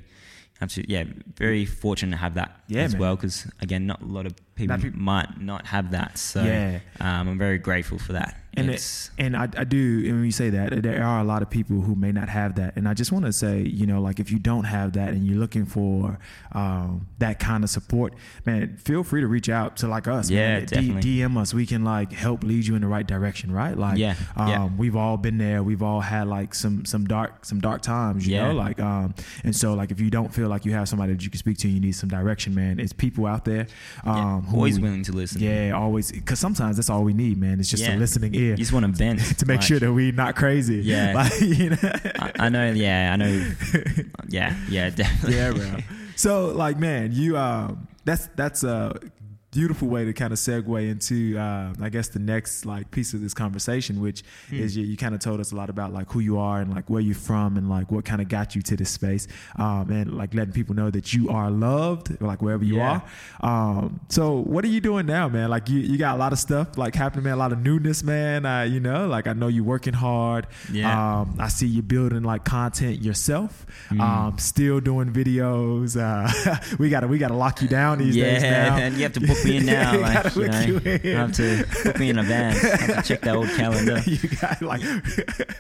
Absolutely, yeah. Very fortunate to have that yeah, as man. well, because again, not a lot of people not pe- might not have that. So yeah. um, I'm very grateful for that. And it's it, and I, I do. And when you say that, there are a lot of people who may not have that. And I just want to say, you know, like if you don't have that and you're looking for um, that kind of support, man, feel free to reach out to like us. Yeah, man. definitely. D- DM us. We can like help lead you in the right direction, right? Like, yeah, um, yeah. we've all been there. We've all had like some some dark some dark times, you yeah. know. Like, um, and so like if you don't feel like you have somebody that you can speak to and you need some direction, man, it's people out there um, yeah, always who, willing to listen. Yeah, always, because sometimes that's all we need, man. It's just yeah. a listening ear. You just want to vent to make like, sure that we're not crazy. Yeah, like, you know? I, I know. Yeah, I know. Yeah, yeah, definitely. Yeah, bro. So, like, man, you um, that's that's a beautiful way to kind of segue into, uh, I guess, the next like piece of this conversation, which mm. is you, you kind of told us a lot about like who you are and like where you're from and like what kind of got you to this space, um, and like letting people know that you are loved, like wherever you yeah. are. Um, so what are you doing now, man? Like you, you got a lot of stuff like happening, man. A lot of newness, man. Uh, you know, like I know you're working hard. Yeah. Um, I see you building like content yourself. Mm. Um, still doing videos. Uh, we gotta we gotta lock you down these yeah, days now. And you have to book me in now. You like, you know, you in. I have to book me in advance. I have to check that old calendar. You got like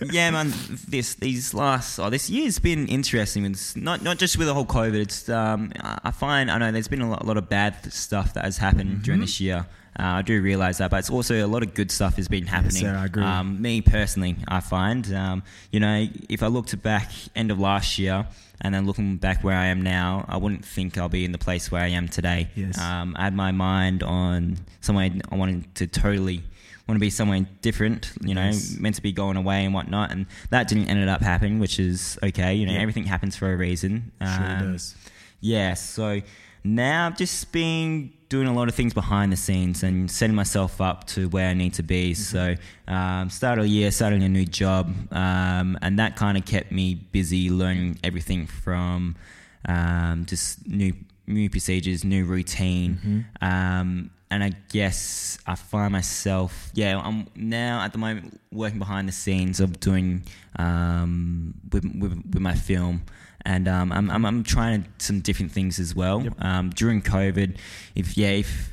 yeah, man. This these last oh, this year's been interesting. It's not not just with the whole COVID. It's um, I find I know there's been a lot, a lot of bad stuff that has happened mm-hmm. during this year. Uh, I do realize that, but it's also a lot of good stuff has been happening. Yes, sir, I agree. Um, me personally, I find um, you know, if I looked back end of last year. And then looking back where I am now, I wouldn't think I'll be in the place where I am today. Yes. Um, I had my mind on somewhere I wanted to totally want to be somewhere different, you know, yes. meant to be going away and whatnot. And that didn't end up happening, which is okay. You know, yeah. everything happens for a reason. Sure um, does. Yeah. So now I've just been doing a lot of things behind the scenes and setting myself up to where I need to be. Mm-hmm. So um, start of the year, starting a new job, um, and that kind of kept me busy learning everything from um, just new new procedures, new routine. Mm-hmm. Um, and I guess I find myself, yeah, I'm now at the moment working behind the scenes of doing um, with, with with my film, and um, I'm, I'm I'm trying some different things as well. Yep. Um, during COVID, if yeah, if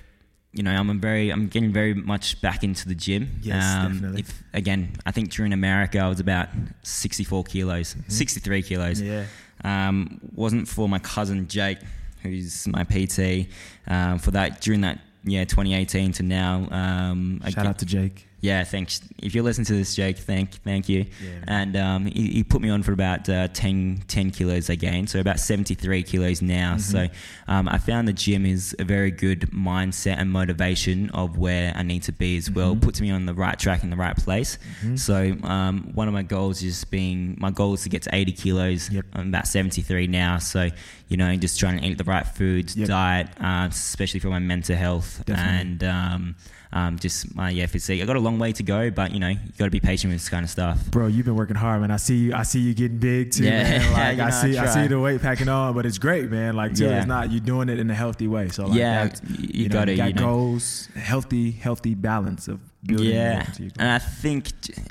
you know, I'm a very I'm getting very much back into the gym. Yes, um, definitely. If, again, I think during America I was about sixty-four kilos, mm-hmm. sixty-three kilos. Yeah. Um, wasn't for my cousin Jake, who's my P T, um, for that during that yeah twenty eighteen to now. Um, Shout I, out to Jake. Yeah, thanks. If you listen to this, Jake, thank thank you. Yeah. And um, he, he put me on for about uh, ten kilos I gained, so about seventy-three kilos now. Mm-hmm. So um, I found the gym is a very good mindset and motivation of where I need to be as well. Mm-hmm. Puts me on the right track in the right place. Mm-hmm. So um, one of my goals is being, my goal is to get to eighty kilos. Yep. I'm about seventy-three now. So, you know, just trying to eat the right foods, yep. diet, uh, especially for my mental health. Definitely. And um, um, just my yeah, physique. I got a long way to go, but you know, you got to be patient with this kind of stuff. Bro, you've been working hard, man. I see you. I see you getting big too. Yeah, man. Like, you know, I see, I, I see the weight packing on, but it's great, man. Like, too, yeah. it's not you doing it in a healthy way. So like, yeah, that, you, you know, got to you got you goals, know. healthy, healthy balance of building. Yeah, and I think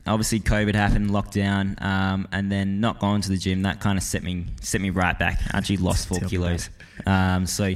obviously COVID happened, lockdown, um, and then not going to the gym. That kind of set me set me right back. I actually lost four kilos. Um, so.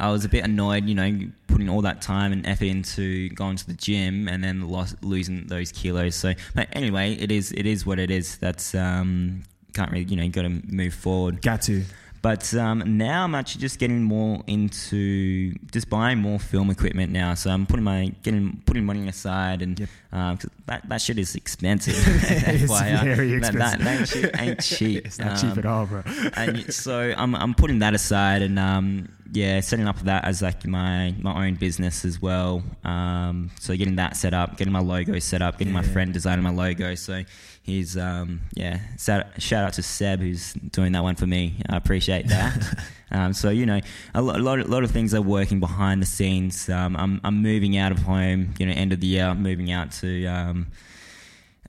I was a bit annoyed, you know, putting all that time and effort into going to the gym and then lost, losing those kilos. So, but anyway, it is it is what it is. That's um, can't really, you know, you got to move forward. Got to. But um, now I'm actually just getting more into just buying more film equipment now. So I'm putting my getting putting money aside, and yep. uh, cause that that shit is expensive. It's very expensive. That, that, that shit ain't cheap. It's not um, cheap at all, bro. And so I'm I'm putting that aside, and um, yeah, setting up that as like my my own business as well. Um, so getting that set up, getting my logo set up, getting yeah. my friend designing my logo. So. He's, um, yeah, shout out to Seb, who's doing that one for me. I appreciate that. um, so, you know, a lot, a lot, a lot of things are working behind the scenes. Um, I'm, I'm moving out of home, you know, end of the year, moving out to, um,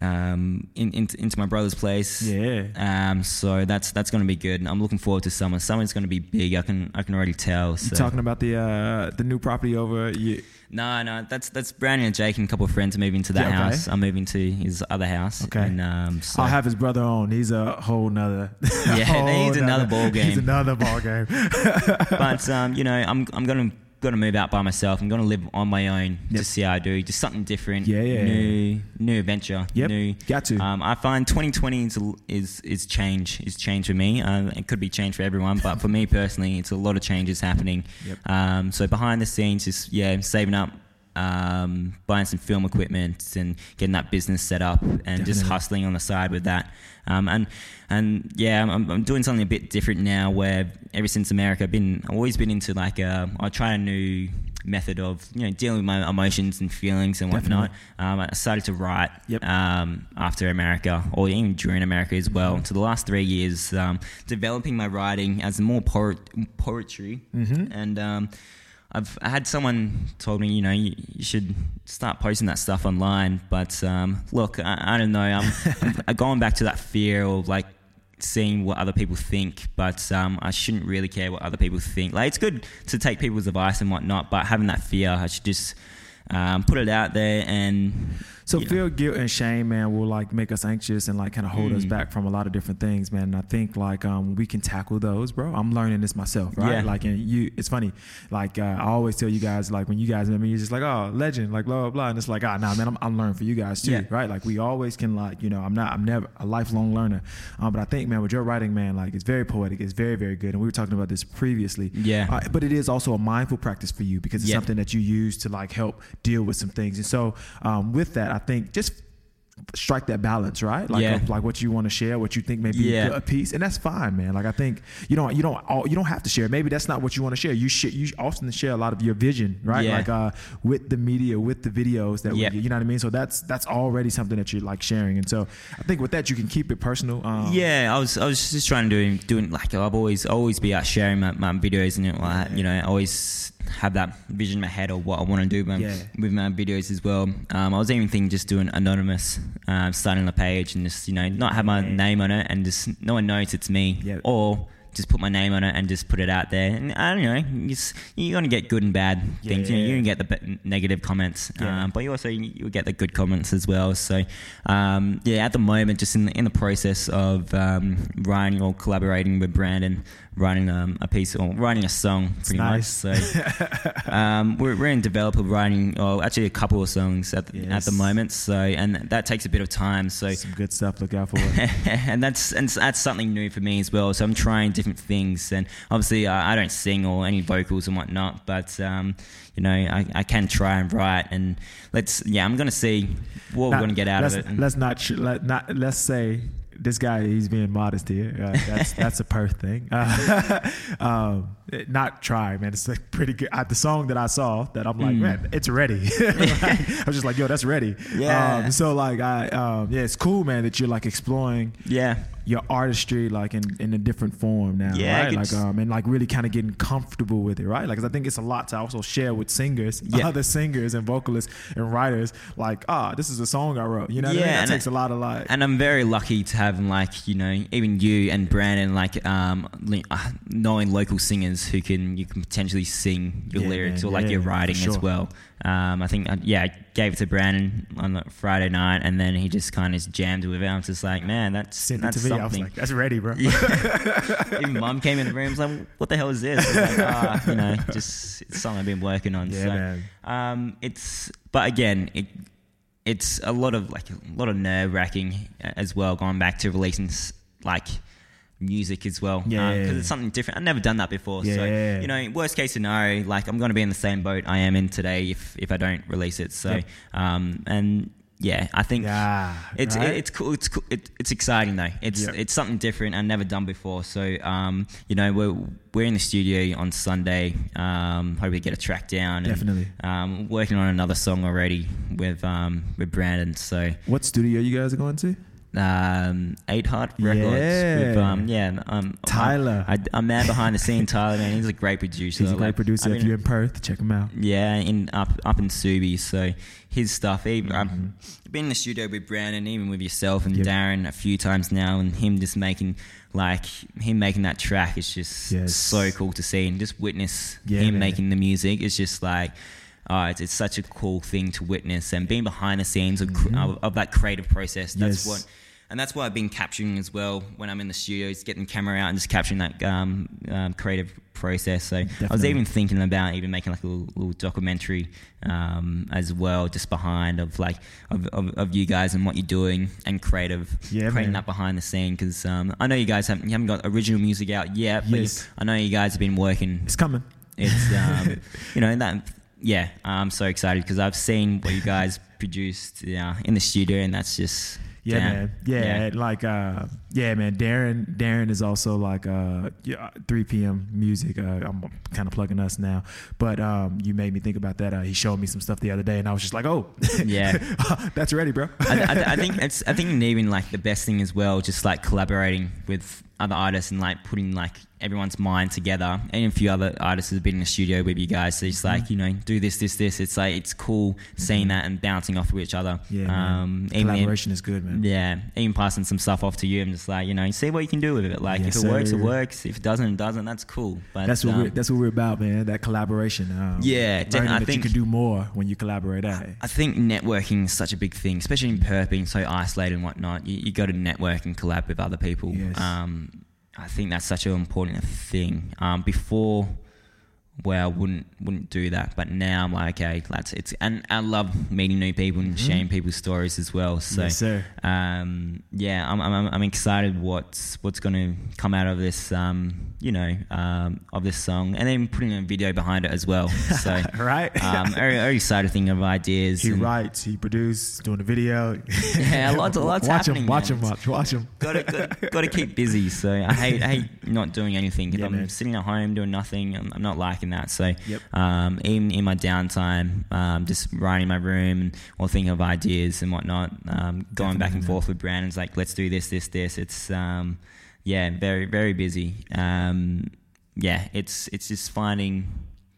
um, in, in, into my brother's place. Yeah. Um, so that's, that's going to be good. And I'm looking forward to summer. Summer's going to be big. I can, I can already tell. So. You're talking about the, uh, the new property over you. No, no, that's that's Brandon and Jake and a couple of friends moving to that yeah, okay. house. I'm moving to his other house. Okay. And, um, so. I'll have his brother on. He's a whole nother. Yeah, whole he's another, another ball game. He's another ball game. But um, you know, I'm I'm gonna gonna move out by myself. I'm gonna live on my own yep. to see how I do. Just something different. Yeah, yeah. New yeah. new adventure. Yep. New. Got to. Um, I find twenty twenty is is is change. Is change for me. Um, it could be change for everyone, but for me personally, it's a lot of changes happening. Yep. Um, so behind the scenes, just yeah, saving up. Um, buying some film equipment and getting that business set up, and Definitely. just hustling on the side with that. Um, and and yeah, I'm, I'm doing something a bit different now. Where ever since America, I've been I've always been into like a, I try a new method of you know dealing with my emotions and feelings and whatnot. Um, I started to write yep. um, after America, or even during America as well. Mm-hmm. So the last three years, um, developing my writing as more por- poetry mm-hmm. and. Um, I've I had someone told me, you know, you, you should start posting that stuff online. But um, look, I, I don't know. I'm, I'm going back to that fear of like seeing what other people think. But um, I shouldn't really care what other people think. Like, it's good to take people's advice and whatnot, but having that fear, I should just um, put it out there. And so feel know. guilt and shame, man, will like make us anxious and like kind of hold mm. us back from a lot of different things, man. And I think like um, we can tackle those, bro. I'm learning this myself, right? Yeah. Like, and you, it's funny. Like uh, I always tell you guys, like when you guys met me, you're just like, oh, legend, like blah blah blah, and it's like, ah, nah, man, I'm, I'm learning for you guys too, yeah. right? Like we always can, like you know, I'm not, I'm never a lifelong learner, um, but I think, man, with your writing, man, like it's very poetic, it's very very good, and we were talking about this previously, yeah. Uh, but it is also a mindful practice for you because it's yeah. something that you use to like help deal with some things, and so um, with that. I think just strike that balance, right? Like, yeah. like what you want to share, what you think maybe yeah. a piece, and that's fine, man. Like, I think you don't, you don't, all, you don't have to share. Maybe that's not what you want to share. You sh- you often share a lot of your vision, right? Yeah. Like, uh, with the media, with the videos that, yep. we, you know what I mean. So that's that's already something that you're like sharing, and so I think with that you can keep it personal. Um, yeah, I was I was just trying to do doing like I've always always be out sharing my, my videos and like yeah. you know I always. have that vision in my head of what I want to do yeah. with my videos as well. Um, I was even thinking just doing anonymous, um, starting a page and just, you know, not have my yeah. name on it and just no one knows it's me. Yeah. Or just put my name on it and just put it out there. And I don't know, you just, you're going to get good and bad yeah, things. Yeah, you know, you're going to get the negative comments, yeah. um, but you also you'll get the good comments as well. So um, yeah, at the moment, just in the, in the process of um, writing or collaborating with Brandon, writing um, a piece or writing a song, pretty nice. much. So um, we're we're in developer writing, or actually a couple of songs at the, yes. at the moment. So and that takes a bit of time. So some good stuff. Look out for it. and that's and that's something new for me as well. So I'm trying different things, and obviously uh, I don't sing or any vocals and whatnot, but um, you know I, I can try and write. And let's yeah, I'm gonna see what not, we're gonna get out of it. And let's not let not let's say. This guy, he's being modest here. Uh, that's that's a Perth thing. Uh, um, not try, man. It's like pretty good. I, the song that I saw that I'm like, mm. man, it's ready. like, I was just like, yo, that's ready. Yeah. Um, so like, I um, yeah, it's cool, man, that you're like exploring. Yeah. Your artistry, like in, in a different form now, yeah, right? Like um, and like really kind of getting comfortable with it, right? Like, cause I think it's a lot to also share with singers, yeah. other singers and vocalists and writers. Like, ah, oh, this is a song I wrote. You know, yeah, what I mean? That takes I, a lot of like. And I'm very lucky to have like you know even you and Brandon like um knowing local singers who can you can potentially sing your yeah, lyrics or like yeah, your writing sure. as well. Um, I think, I, yeah, I gave it to Brandon on like Friday night, and then he just kind of jammed with it. I was just like, man, that's Send that's it to something. Me. I was like, that's ready, bro. Yeah. Even mum came in the room, was like, what the hell is this? I was like, ah, you know, just it's something I've been working on. Yeah, so, man. Um, it's, but again, it. It's a lot of like a lot of nerve wracking as well. Going back to releasing like music as well, yeah, um, because it's something different. I've never done that before, yeah, so yeah. you know, worst case scenario, like I'm going to be in the same boat I am in today if if I don't release it. So, yep. um, and yeah, I think yeah, it's right? it, it's cool. It's cool. It, it's exciting though. It's yep. it's something different I've never done before. So, um, you know, we're we're in the studio on Sunday. Um, hopefully get a track down. Definitely. And, um, working on another song already with um with Brandon. So, what studio you guys are going to? Um, eight Heart Records. Yeah, with, um, yeah. Um, Tyler, I, I, I'm man behind the scene. Tyler, man, he's a great producer. He's a great like, producer. I mean, if you're in Perth, check him out. Yeah, in up up in Subie. So his stuff. Even I've mm-hmm. um, been in the studio with Brandon, even with yourself and yep. Darren a few times now, and him just making like him making that track is just yes. so cool to see and just witness yeah, him man. making the music. It's just like. Oh, it's, it's such a cool thing to witness, and being behind the scenes of, mm-hmm. of, of that creative process. That's yes. what, and that's what I've been capturing as well when I'm in the studio. Is getting the camera out and just capturing that um, um, creative process. So Definitely. I was even thinking about even making like a little, little documentary um, as well, just behind of like of, of, of you guys and what you're doing and creative, yeah, creating man. that behind the scene. Because um, I know you guys haven't you haven't got original music out yet, but yes. I know you guys have been working. It's coming. It's um, you know that. Yeah, I'm so excited because I've seen what you guys produced yeah, in the studio, and that's just yeah, damn. man, yeah, yeah. like uh, yeah, man. Darren, Darren is also like uh, yeah, three P M music. Uh, I'm kind of plugging us now, but um, you made me think about that. Uh, he showed me some stuff the other day, and I was just like, oh, yeah, that's ready, bro. I, I, I think it's I think even like the best thing as well, just like collaborating with other artists and like putting like everyone's mind together. And a few other artists have been in the studio with you guys, so it's like, you know, do this this this it's like it's cool seeing mm-hmm. that and bouncing off of each other. Yeah, um, collaboration in, is good, man. Yeah, even passing some stuff off to you. I'm just like, you know, see what you can do with it. Like, yes, if it sir. works it works, if it doesn't it doesn't. That's cool. But that's what um, we're, that's what we're about, man, that collaboration. Um, yeah, definitely. I that think you can do more when you collaborate out. I think networking is such a big thing, especially in Perth, being so isolated and whatnot. You, you got to network and collab with other people. Yes. Um, I think that's such an important thing. Um, before, well, wouldn't wouldn't do that, but now I'm like, okay, that's it's. And I love meeting new people and mm-hmm. sharing people's stories as well. So, yes, sir. Um, yeah, I'm, I'm I'm excited what's what's going to come out of this, um, you know, um, of this song, and then putting a video behind it as well. So, right, um, very, very exciting thing of ideas. He writes, he produces, doing a video. Yeah, lots, lots watch happening. Him, watch man. him, watch, watch him. Got to got to keep busy. So I hate I hate not doing anything. If yeah, I'm man. sitting at home doing nothing, I'm, I'm not liking. That so yep. um, even in my downtime, um, just writing in my room and, or thinking of ideas and whatnot, um, going Definitely. back and forth with Brandon's like, let's do this this this it's um, yeah very very busy. Um, yeah, it's it's just finding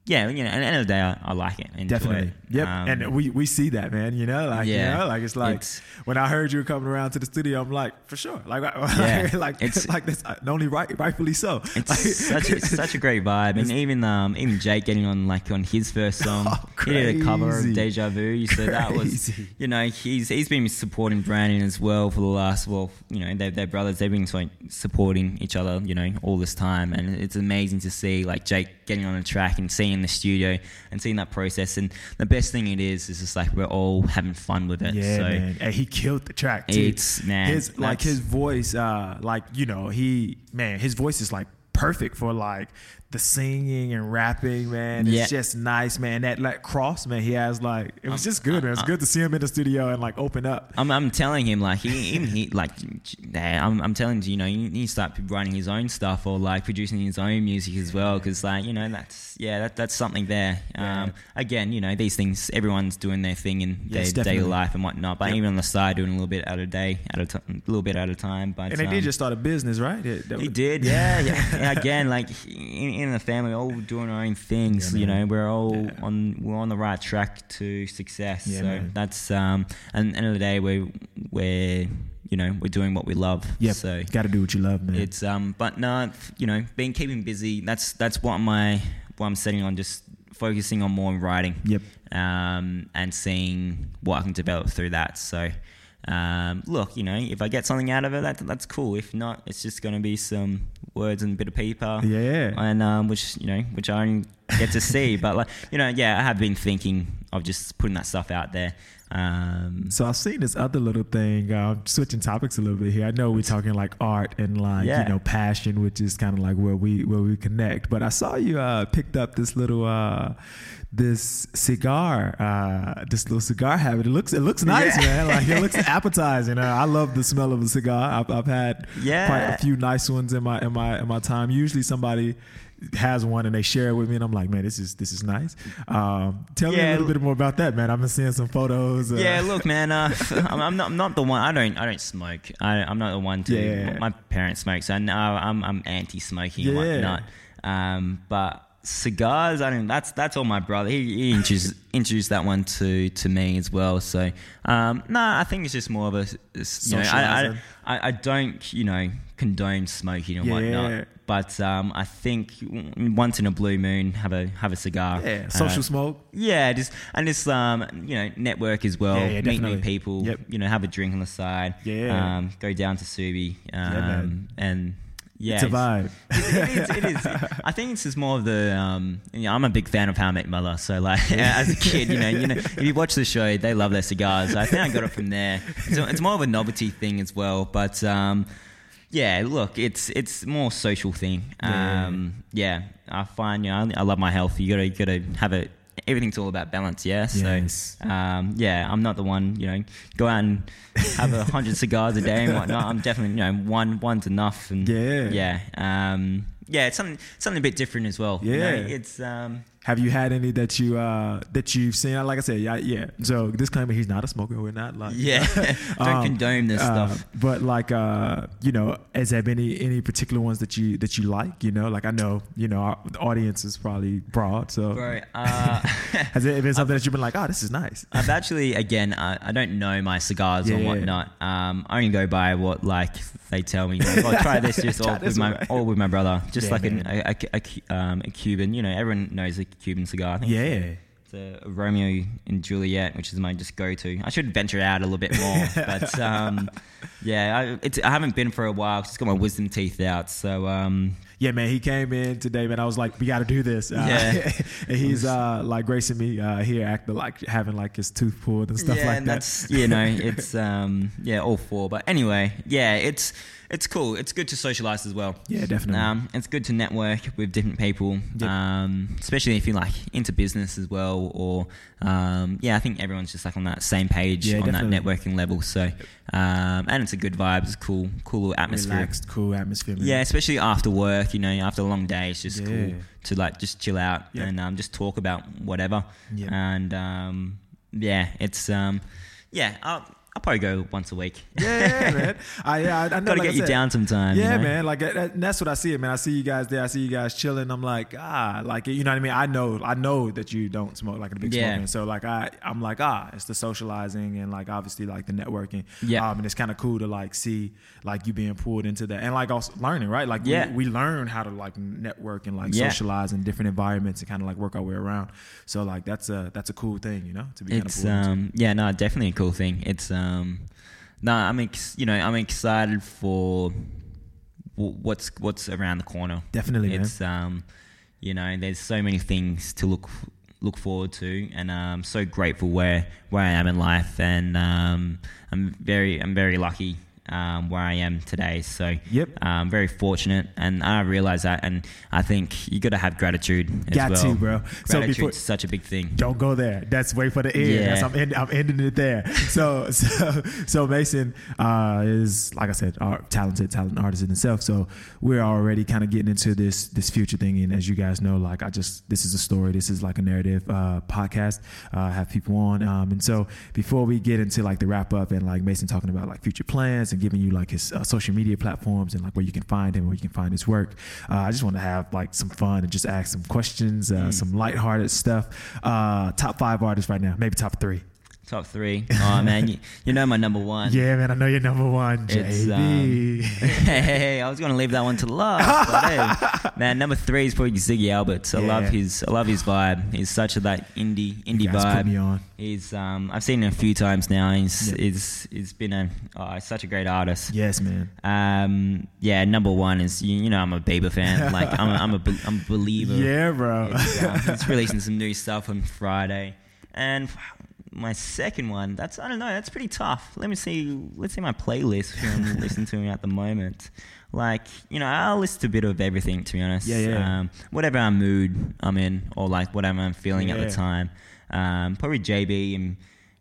yeah, you know, at the end of the day, I, I like it. Enjoy Definitely. It. Yep. Um, and we, we see that, man, you know, like, yeah, you know, like, it's like, it's, when I heard you were coming around to the studio, I'm like, for sure. Like, yeah, like, it's, like, that's only right, rightfully so. It's like, such, it's such a great vibe. And even, um, even Jake getting on, like, on his first song, oh, he did a cover of Deja Vu. So crazy. That was, you know, he's, he's been supporting Brandon as well for the last, well, you know, they're, they're brothers. They've been like, supporting each other, you know, all this time. And it's amazing to see, like, Jake getting on a track and seeing in the studio and seeing that process. And the best thing it is is just like we're all having fun with it. Yeah, so man. And he killed the track too. It's man, his like his voice, uh like, you know, he man, his voice is like perfect for like the singing and rapping, man. It's yeah. just nice, man. That like cross, man, he has like, it was um, just good, uh, man. It's uh, good to see him in the studio and like open up. I'm, I'm telling him like, he, even he like, I'm, I'm telling you, you know, he needs to start writing his own stuff or like producing his own music as well. Cause like, you know, that's, yeah, that, that's something there. Yeah. Um, again, you know, these things, everyone's doing their thing in yes, their daily life and whatnot, but yep. even on the side doing a little bit at a day, at a t- little bit at a time. But, and they um, did just start a business, right? It, that he was, did. Yeah. yeah. Again, like in, in the family, all doing our own things, yeah, you know, we're all yeah. on we're on the right track to success. Yeah, so man. that's um and at the end of the day we we're you know, we're doing what we love. Yeah. So gotta do what you love, man. It's um but no, you know, being keeping busy, that's that's what my what I'm setting on, just focusing on more on writing. Yep. Um and seeing what I can develop through that. So Um, look, you know, if I get something out of it, that, that's cool. If not, it's just going to be some words and a bit of paper. Yeah. And um, which, you know, which I only get to see. But, like, you know, yeah, I have been thinking of just putting that stuff out there. Um, so I've seen this other little thing, uh, switching topics a little bit here. I know we're talking like art and like, yeah. you know, passion, which is kind of like where we where we connect. But I saw you uh, picked up this little... Uh, this cigar, uh, this little cigar habit. It looks, it looks nice, yeah. man. Like it looks appetizing. Uh, I love the smell of a cigar. I've, I've had yeah. quite a few nice ones in my, in my, in my time. Usually somebody has one and they share it with me and I'm like, man, this is, this is nice. Um, tell yeah. me a little bit more about that, man. I've been seeing some photos. Uh. Yeah. Look, man, uh, I'm not, I'm not the one, I don't, I don't smoke. I, I'm not the one to, yeah. my parents smoke. So I know I'm, I'm anti-smoking and yeah. whatnot. Um, but, cigars, I mean, that's that's all my brother. He, he introduced, introduced that one to, to me as well. So, um, no, nah, I think it's just more of a, you know, I, I, I don't, you know, condone smoking and yeah. whatnot. But um, I think once in a blue moon, have a have a cigar. Yeah, social uh, smoke. Yeah, just and just um, you know, network as well. Yeah, yeah, meet new people. Yep. You know, have a drink on the side. Yeah. Um, go down to Subie. Um, yeah, and. Yeah, it's a vibe. It's, it, it, is, it is. I think it's just more of the. Um, you know, I'm a big fan of How I Met Mother, so like as a kid, you know, you know, if you watch the show, they love their cigars. So I think I got it from there. So it's more of a novelty thing as well, but um, yeah, look, it's it's more social thing. Um, yeah, I find you know, I love my health. You gotta you gotta have it. Everything's all about balance, yeah? Yes. So, um, yeah, I'm not the one, you know, go out and have a hundred cigars a day and whatnot. I'm definitely, you know, one, one's enough. And yeah. Yeah. Um, yeah, it's something, something a bit different as well. Yeah. You know, it's, um, have you had any that you uh, that you've seen? Like I said, yeah, yeah. So disclaimer, he's not a smoker. We're not like yeah. Don't um, condone this uh, stuff. But like uh, you know, has there been any, any particular ones that you that you like? You know, like I know you know our, the audience is probably broad. So Bro, uh, has it been something I've, that you've been like, oh, this is nice? I've actually again, I, I don't know my cigars yeah, or whatnot. Yeah. Um, I only go by what like they tell me. Like, oh, try this just try all this with my all with my brother, just yeah, like an, a, a, a, um, a Cuban. You know, everyone knows the Cuban cigar, I think. Yeah. It's a Romeo and Juliet, which is my just go-to. I should venture out a little bit more, but um, yeah, I, it's, I haven't been for a while. Just got my wisdom teeth out, so um, yeah, man. He came in today, man. I was like, we got to do this. Uh, yeah, and he's uh, like gracing me uh, here, acting like having like his tooth pulled and stuff yeah, like and that. That's you know, it's um, yeah, all four. But anyway, yeah, it's. It's cool. It's good to socialize as well. Yeah, definitely. Um, it's good to network with different people, yep. um, especially if you're like into business as well. Or um, yeah, I think everyone's just like on that same page yeah, on definitely. That networking level. So um, and it's a good vibe. It's cool, cool atmosphere. Relaxed, cool atmosphere. Man. Yeah, especially after work. You know, after a long day, it's just yeah. cool to like just chill out yep. and um, just talk about whatever. Yep. And um, yeah, it's um, yeah. I'll, I'll probably go once a week. Yeah, man. I, I, I know, gotta like get I said, you down sometime. Yeah, you know? man. Like that's what I see it, man. I see you guys there. I see you guys chilling. I'm like, ah, like you know what I mean. I know, I know that you don't smoke like a big yeah. smoker. So like I, I'm like ah, it's the socializing and like obviously like the networking. Yeah, um, and it's kind of cool to like see like you being pulled into that and like also learning, right? Like yeah. we, we learn how to like network and like yeah. socialize in different environments and kind of like work our way around. So like that's a that's a cool thing, you know, to be kind of pulled um, into. Yeah, no, definitely a cool thing. It's um. Um, no, I'm ex- you know I'm excited for w- what's what's around the corner. Definitely, it's man. um, you know, there's so many things to look look forward to, and I'm so grateful where where I am in life, and um, I'm very I'm very lucky um, where I am today. So yep, I'm um, very fortunate, and I realise that, and I think you got to have gratitude. As got well. to, bro. Gratitude's so before, such a big thing. Don't go there. That's wait for the end. Yeah. That's, I'm, end, I'm ending it there. So, so, so Mason uh, is like I said, art, talented, talented artist in himself. So we're already kind of getting into this this future thing, and as you guys know, like I just this is a story. This is like a narrative uh, podcast. Uh, have people on, um, and so before we get into like the wrap up and like Mason talking about like future plans. And giving you like his uh, social media platforms and like where you can find him, where you can find his work. Uh, I just want to have like some fun and just ask some questions, uh, mm. some lighthearted stuff. Uh, top five artists right now, maybe top three. Top three. Oh man, you, you know my number one. Yeah, man, I know your number one. It's, J B. Um, hey, hey, I was gonna leave that one to the last. But hey, man, number three is probably Ziggy Alberts. I yeah. love his, I love his vibe. He's such a that indie, indie you guys vibe. Put me on. He's, um, I've seen him a few times now. He's, yeah. he's, he's been a, oh, he's such a great artist. Yes, man. Um, yeah, number one is you, you know I'm a Bieber fan. Like I'm, a, I'm a, I'm a believer. Yeah, bro. He's, um, he's releasing some new stuff on Friday, and. My second one, that's, I don't know, that's pretty tough. Let me see, let's see my playlist if I'm listening to me at the moment. Like, you know, I'll listen to a bit of everything, to be honest. Yeah, yeah. Um, whatever our mood I'm in or like whatever I'm feeling yeah. at the time. Um, probably J B and,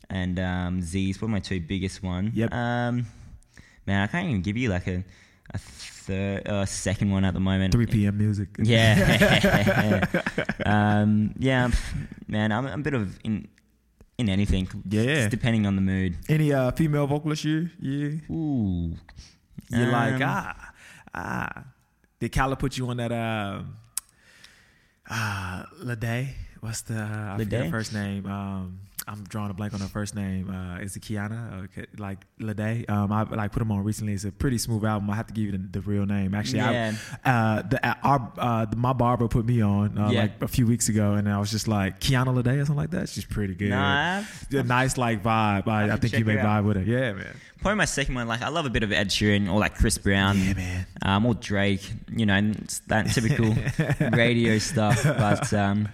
and um, Z is probably my two biggest one. Yep. Um, man, I can't even give you like a... a third, uh, second one at the moment. three p.m. music. Yeah. um, yeah, man, I'm, I'm a bit of... in. In anything, yeah, just depending on the mood. Any uh, female vocalist you, you, ooh, you're um, like ah, ah. Did Kaela put you on that? Uh, uh Lede, what's the uh, I forget her first name? Um, I'm drawing a blank on her first name. Uh, is it Kiana? Okay, like Lede. Um, I like put them on recently. It's a pretty smooth album. I have to give you the, the real name. Actually, yeah. I, uh, the, our, uh, the, my barber put me on uh, yeah. like a few weeks ago, and I was just like Kiana Lede or something like that. She's pretty good. Nah, a nice like vibe. I, I, I think you may vibe with her. Yeah, man. Probably my second one. Like I love a bit of Ed Sheeran or like Chris Brown. Yeah, man. Um, or Drake. You know, it's that typical radio stuff, but um.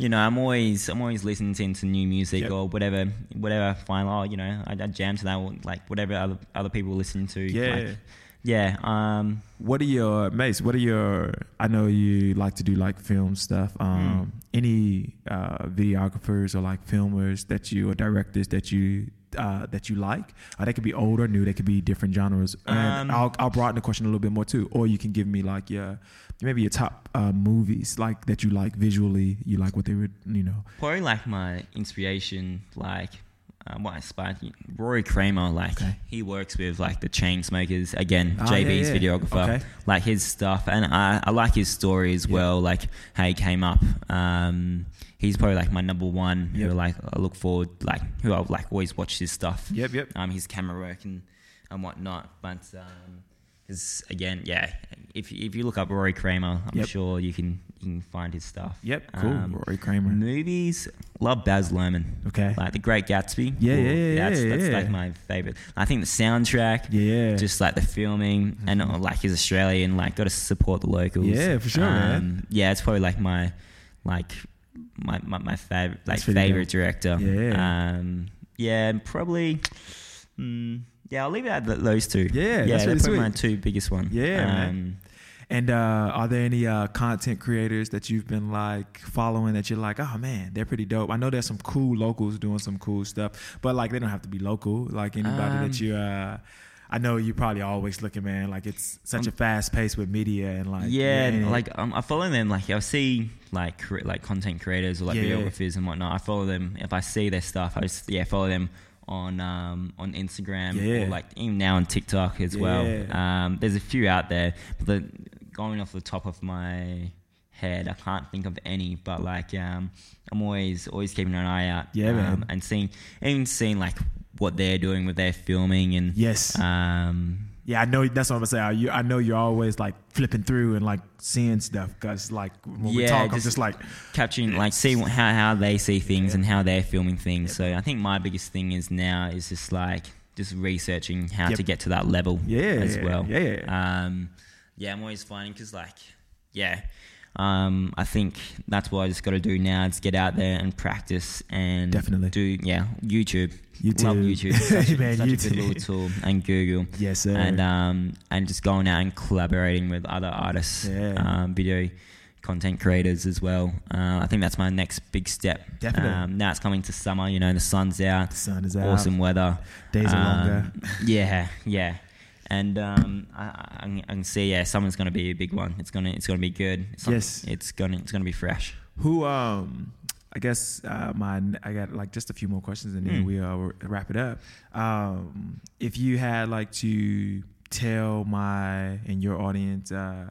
You know, I'm always I'm always listening to, to new music yep. or whatever whatever I find. Oh, you know, I, I jam to that one, like whatever other other people listen to. Yeah, like, yeah. Um, what are your mates? What are your? I know you like to do like film stuff. Um, mm. Any uh, videographers or like filmers that you or directors that you uh, that you like? Uh, they could be old or new. They could be different genres. And um, I'll I'll broaden the question a little bit more too. Or you can give me like your. Maybe your top uh, movies like that you like visually, you like what they would, you know. Probably like my inspiration, like uh, what inspired me, Rory Kramer. Like okay. he works with like the chain smokers again. Oh, J B's yeah, yeah. videographer, okay. like his stuff, and I, I like his story as yeah. well. Like how he came up. Um, he's probably like my number one. Yep. Who like I look forward, like who I've like always watched his stuff. Yep, yep. Um, his camera work and and whatnot, but. Um, Because again, yeah, if if you look up Rory Kramer, I'm yep. sure you can you can find his stuff. Yep, cool. Um, Rory Kramer movies. Love Baz Luhrmann. Okay, like The Great Gatsby. Yeah, cool. yeah, yeah. That's, that's yeah. like my favorite. I think the soundtrack. Yeah, just like the filming, mm-hmm. and uh, like he's Australian. Like, got to support the locals. Yeah, for sure. Um, man. Yeah, it's probably like my like my my, my favorite like favorite cool. director. Yeah, um, yeah, and probably. Mm, Yeah, I'll leave it at those two. Yeah, yeah, that's really probably my two biggest ones. Yeah, um, man. And uh, are there any uh, content creators that you've been like following that you're like, oh man, they're pretty dope? I know there's some cool locals doing some cool stuff, but like they don't have to be local. Like anybody um, that you, uh, I know you probably always looking, man. Like it's such um, a fast pace with media and like yeah, man. like um, I follow them. Like I see like cre- like content creators or like yeah. videographers and whatnot. I follow them if I see their stuff. I just yeah follow them. on um, on Instagram, yeah. or like even now on TikTok as yeah. well. Um, there's a few out there, but the, going off the top of my head, I can't think of any, but like um, I'm always always keeping an eye out, yeah, um, man. and seeing even seeing like what they're doing with their filming and yes, um, yeah, I know that's what I'm gonna say. I, I know you're always like flipping through and like seeing stuff because like when yeah, we talk, just I'm just like capturing, like seeing how how they see things yeah. and how they're filming things. Yep. So I think my biggest thing is now is just like just researching how yep. to get to that level, yeah, as well, yeah, um, yeah. I'm always finding because like yeah. Um, I think that's what I just got to do now is get out there and practice and definitely do yeah YouTube. YouTube. Love YouTube, such, Man, such YouTube. a good little tool, and Google. Yes, sir. And um and just going out and collaborating with other artists, yeah. um, video content creators as well. Uh, I think that's my next big step. Definitely. Um, now it's coming to summer. You know, the sun's out. The sun is out. Awesome weather. Days um, are longer. Yeah, yeah. And um, I, I, I can see, yeah, summer's gonna be a big one. It's gonna, it's gonna be good. It's yes, not, it's gonna, it's gonna be fresh. Who, um, I guess, uh, my, I got like just a few more questions, and then mm. we uh, wrap it up. Um, if you had like to tell my and your audience uh,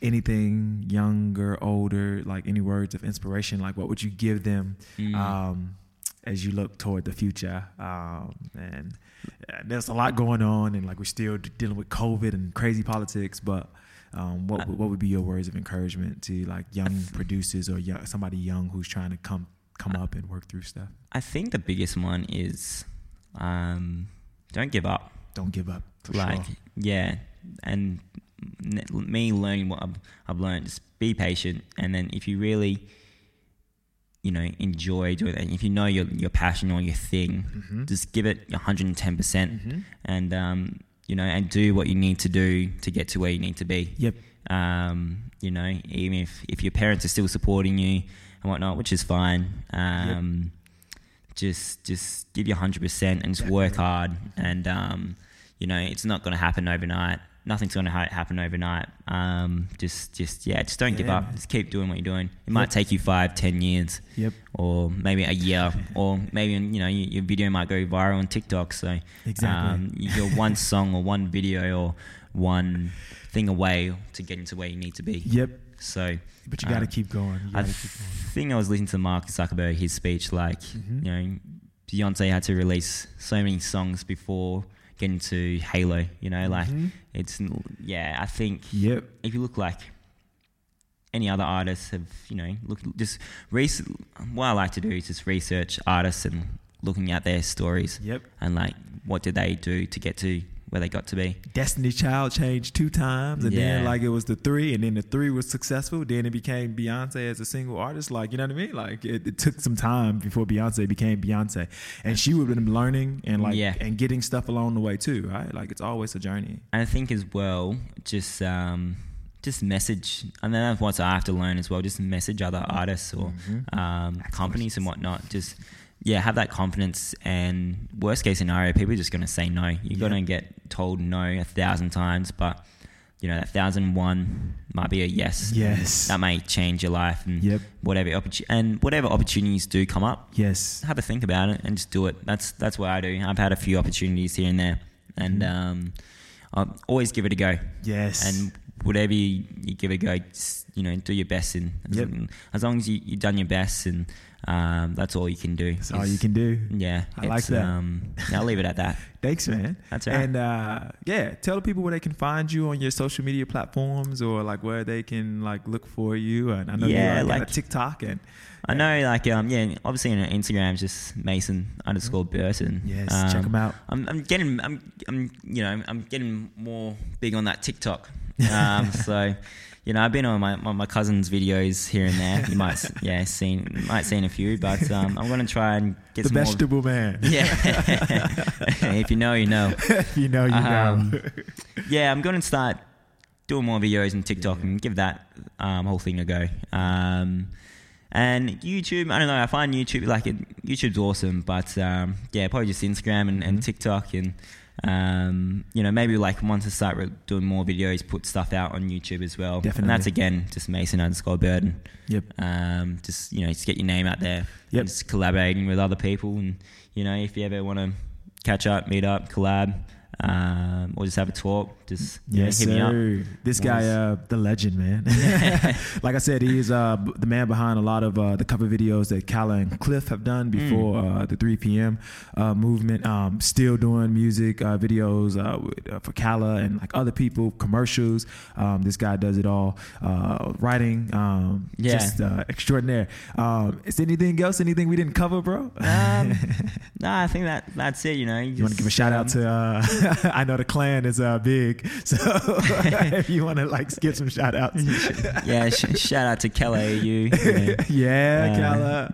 anything, younger, older, like any words of inspiration, like what would you give them? Mm. Um, as you look toward the future, um, and there's a lot going on, and like we're still dealing with COVID and crazy politics, but um, what what would be your words of encouragement to like young producers or young, somebody young who's trying to come come up and work through stuff? I think the biggest one is um, don't give up. Don't give up. For like sure. yeah, and me learning what I've, I've learned, just be patient, and then if you really you know, enjoy doing it. And if you know your your passion or your thing, mm-hmm. just give it one hundred ten percent mm-hmm. and, um, you know, and do what you need to do to get to where you need to be. Yep. Um, you know, even if, if your parents are still supporting you and whatnot, which is fine, um, yep. just just give you one hundred percent and just Definitely. work hard. And, um, you know, it's not going to happen overnight. Nothing's going to ha- happen overnight. Um, just, just yeah, just don't yeah, give up. Man. Just keep doing what you're doing. It yep. might take you five, ten years, yep, or maybe a year, or maybe you know your video might go viral on TikTok. So exactly, um, you're one song or one video or one thing away to getting to where you need to be. Yep. So, but you got to um, keep going. I th- keep going. think I was listening to Mark Zuckerberg, his speech, like mm-hmm. you know, Beyonce had to release so many songs before getting to Halo, you know, like mm-hmm. it's, yeah, I think yep. if you look like any other artists have, you know, look, just research, what I like to do is just research artists and looking at their stories yep. and like, what did they do to get to where they got to be? Destiny Child changed two times and yeah. then like it was the three and then the three was successful. Then it became Beyonce as a single artist. Like, you know what I mean? Like it, it took some time before Beyonce became Beyonce, and she would have been learning and like, yeah. and getting stuff along the way too, right? Like it's always a journey. And I think as well, just, um, just message, and then that's what I have to learn as well. Just message other artists or, mm-hmm. um, companies and whatnot. Just, yeah, have that confidence, and worst case scenario, people are just going to say no. You're yep. going to get told no a thousand times, but you know, that thousand and one might be a yes. Yes. That may change your life and yep. whatever opportu- and whatever opportunities do come up. Yes. Have a think about it and just do it. That's, that's what I do. I've had a few opportunities here and there, and um, I'll always give it a go. Yes. And whatever you, you give a go, just, you know, do your best. And yep. as long as you, you've done your best, and um, that's all you can do. That's all you can do. Yeah. I like that. Um, I'll leave it at that. Thanks, man. That's right. And uh, yeah, tell the people where they can find you on your social media platforms, or like where they can like look for you. And I know yeah, you're like, like TikTok, and I know like um yeah, obviously on Instagram's just Mason underscore Burton. Yes, um, check them out. I'm, I'm getting I'm I'm you know I'm getting more big on that TikTok. Um, so you know, I've been on my, my, my cousin's videos here and there. You might yeah seen might seen a few, but um, I'm gonna try and get the some vegetable more. man. Yeah, if you know, you know. If you know, you um, know. Yeah, I'm gonna start doing more videos on TikTok yeah. and give that um, whole thing a go. Um, and YouTube, I don't know. I find YouTube like it, YouTube's awesome, but um, yeah, probably just Instagram and, and mm-hmm. TikTok and. Um, you know, maybe like once I start doing more videos, put stuff out on YouTube as well. Definitely. And that's again just Mason underscore Burden. Yep. Um, just you know, just get your name out there. Yep. Just collaborating with other people, and you know, if you ever want to catch up, meet up, collab, um, or just have a talk. Just yes, yeah, hit sir. me up. This guy, uh, the legend, man. Like I said, he is uh, the man behind a lot of uh, the cover videos that Kaela and Cliff have done before mm. uh, the three p m uh, movement. Um, still doing music uh, videos uh, for Kaela and like other people, commercials. Um, this guy does it all. Uh, writing, um, yeah. just uh, extraordinaire. Um, is there anything else? Anything we didn't cover, bro? Um, no, I think that that's it. You know, you, you want to give a shout um, out to? Uh, I know the clan is uh, big. So if you want to like give some shout outs. Yeah, sh- shout out to Kaela, you, you know. Yeah, uh,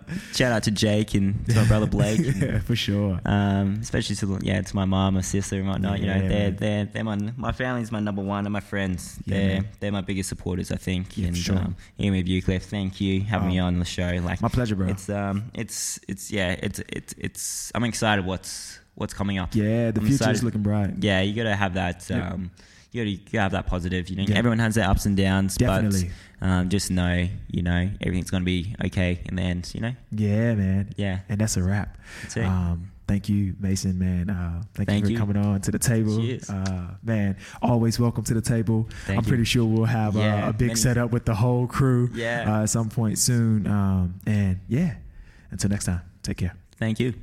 Kaela. Shout out to Jake and to my brother Blake. And, yeah, for sure. Um, especially to yeah, to my mom, my sister and whatnot, yeah, you know, yeah, they're, they're they're my my family's my number one and my friends. Yeah, they're man. they're my biggest supporters, I think. Yeah, and sure. um here with you, Cliff, thank you for having um, me on the show. Like my pleasure, bro. It's um it's it's yeah, it's it's it's I'm excited what's what's coming up. Yeah, the future's looking bright. Yeah, you gotta have that um you gotta, you gotta have that positive, you know. Yeah. Everyone has their ups and downs. Definitely. But um just know, you know, everything's gonna be okay in the end, you know? Yeah, man. Yeah. And that's a wrap. That's it. Um Thank you, Mason, man. Uh, thank, thank you for you. coming on to the table. Cheers. Uh, man, always welcome to the table. Thank I'm you. pretty sure we'll have yeah, uh, a big many. setup with the whole crew yeah. uh, at some point soon. Um, and yeah, until next time, take care. Thank you.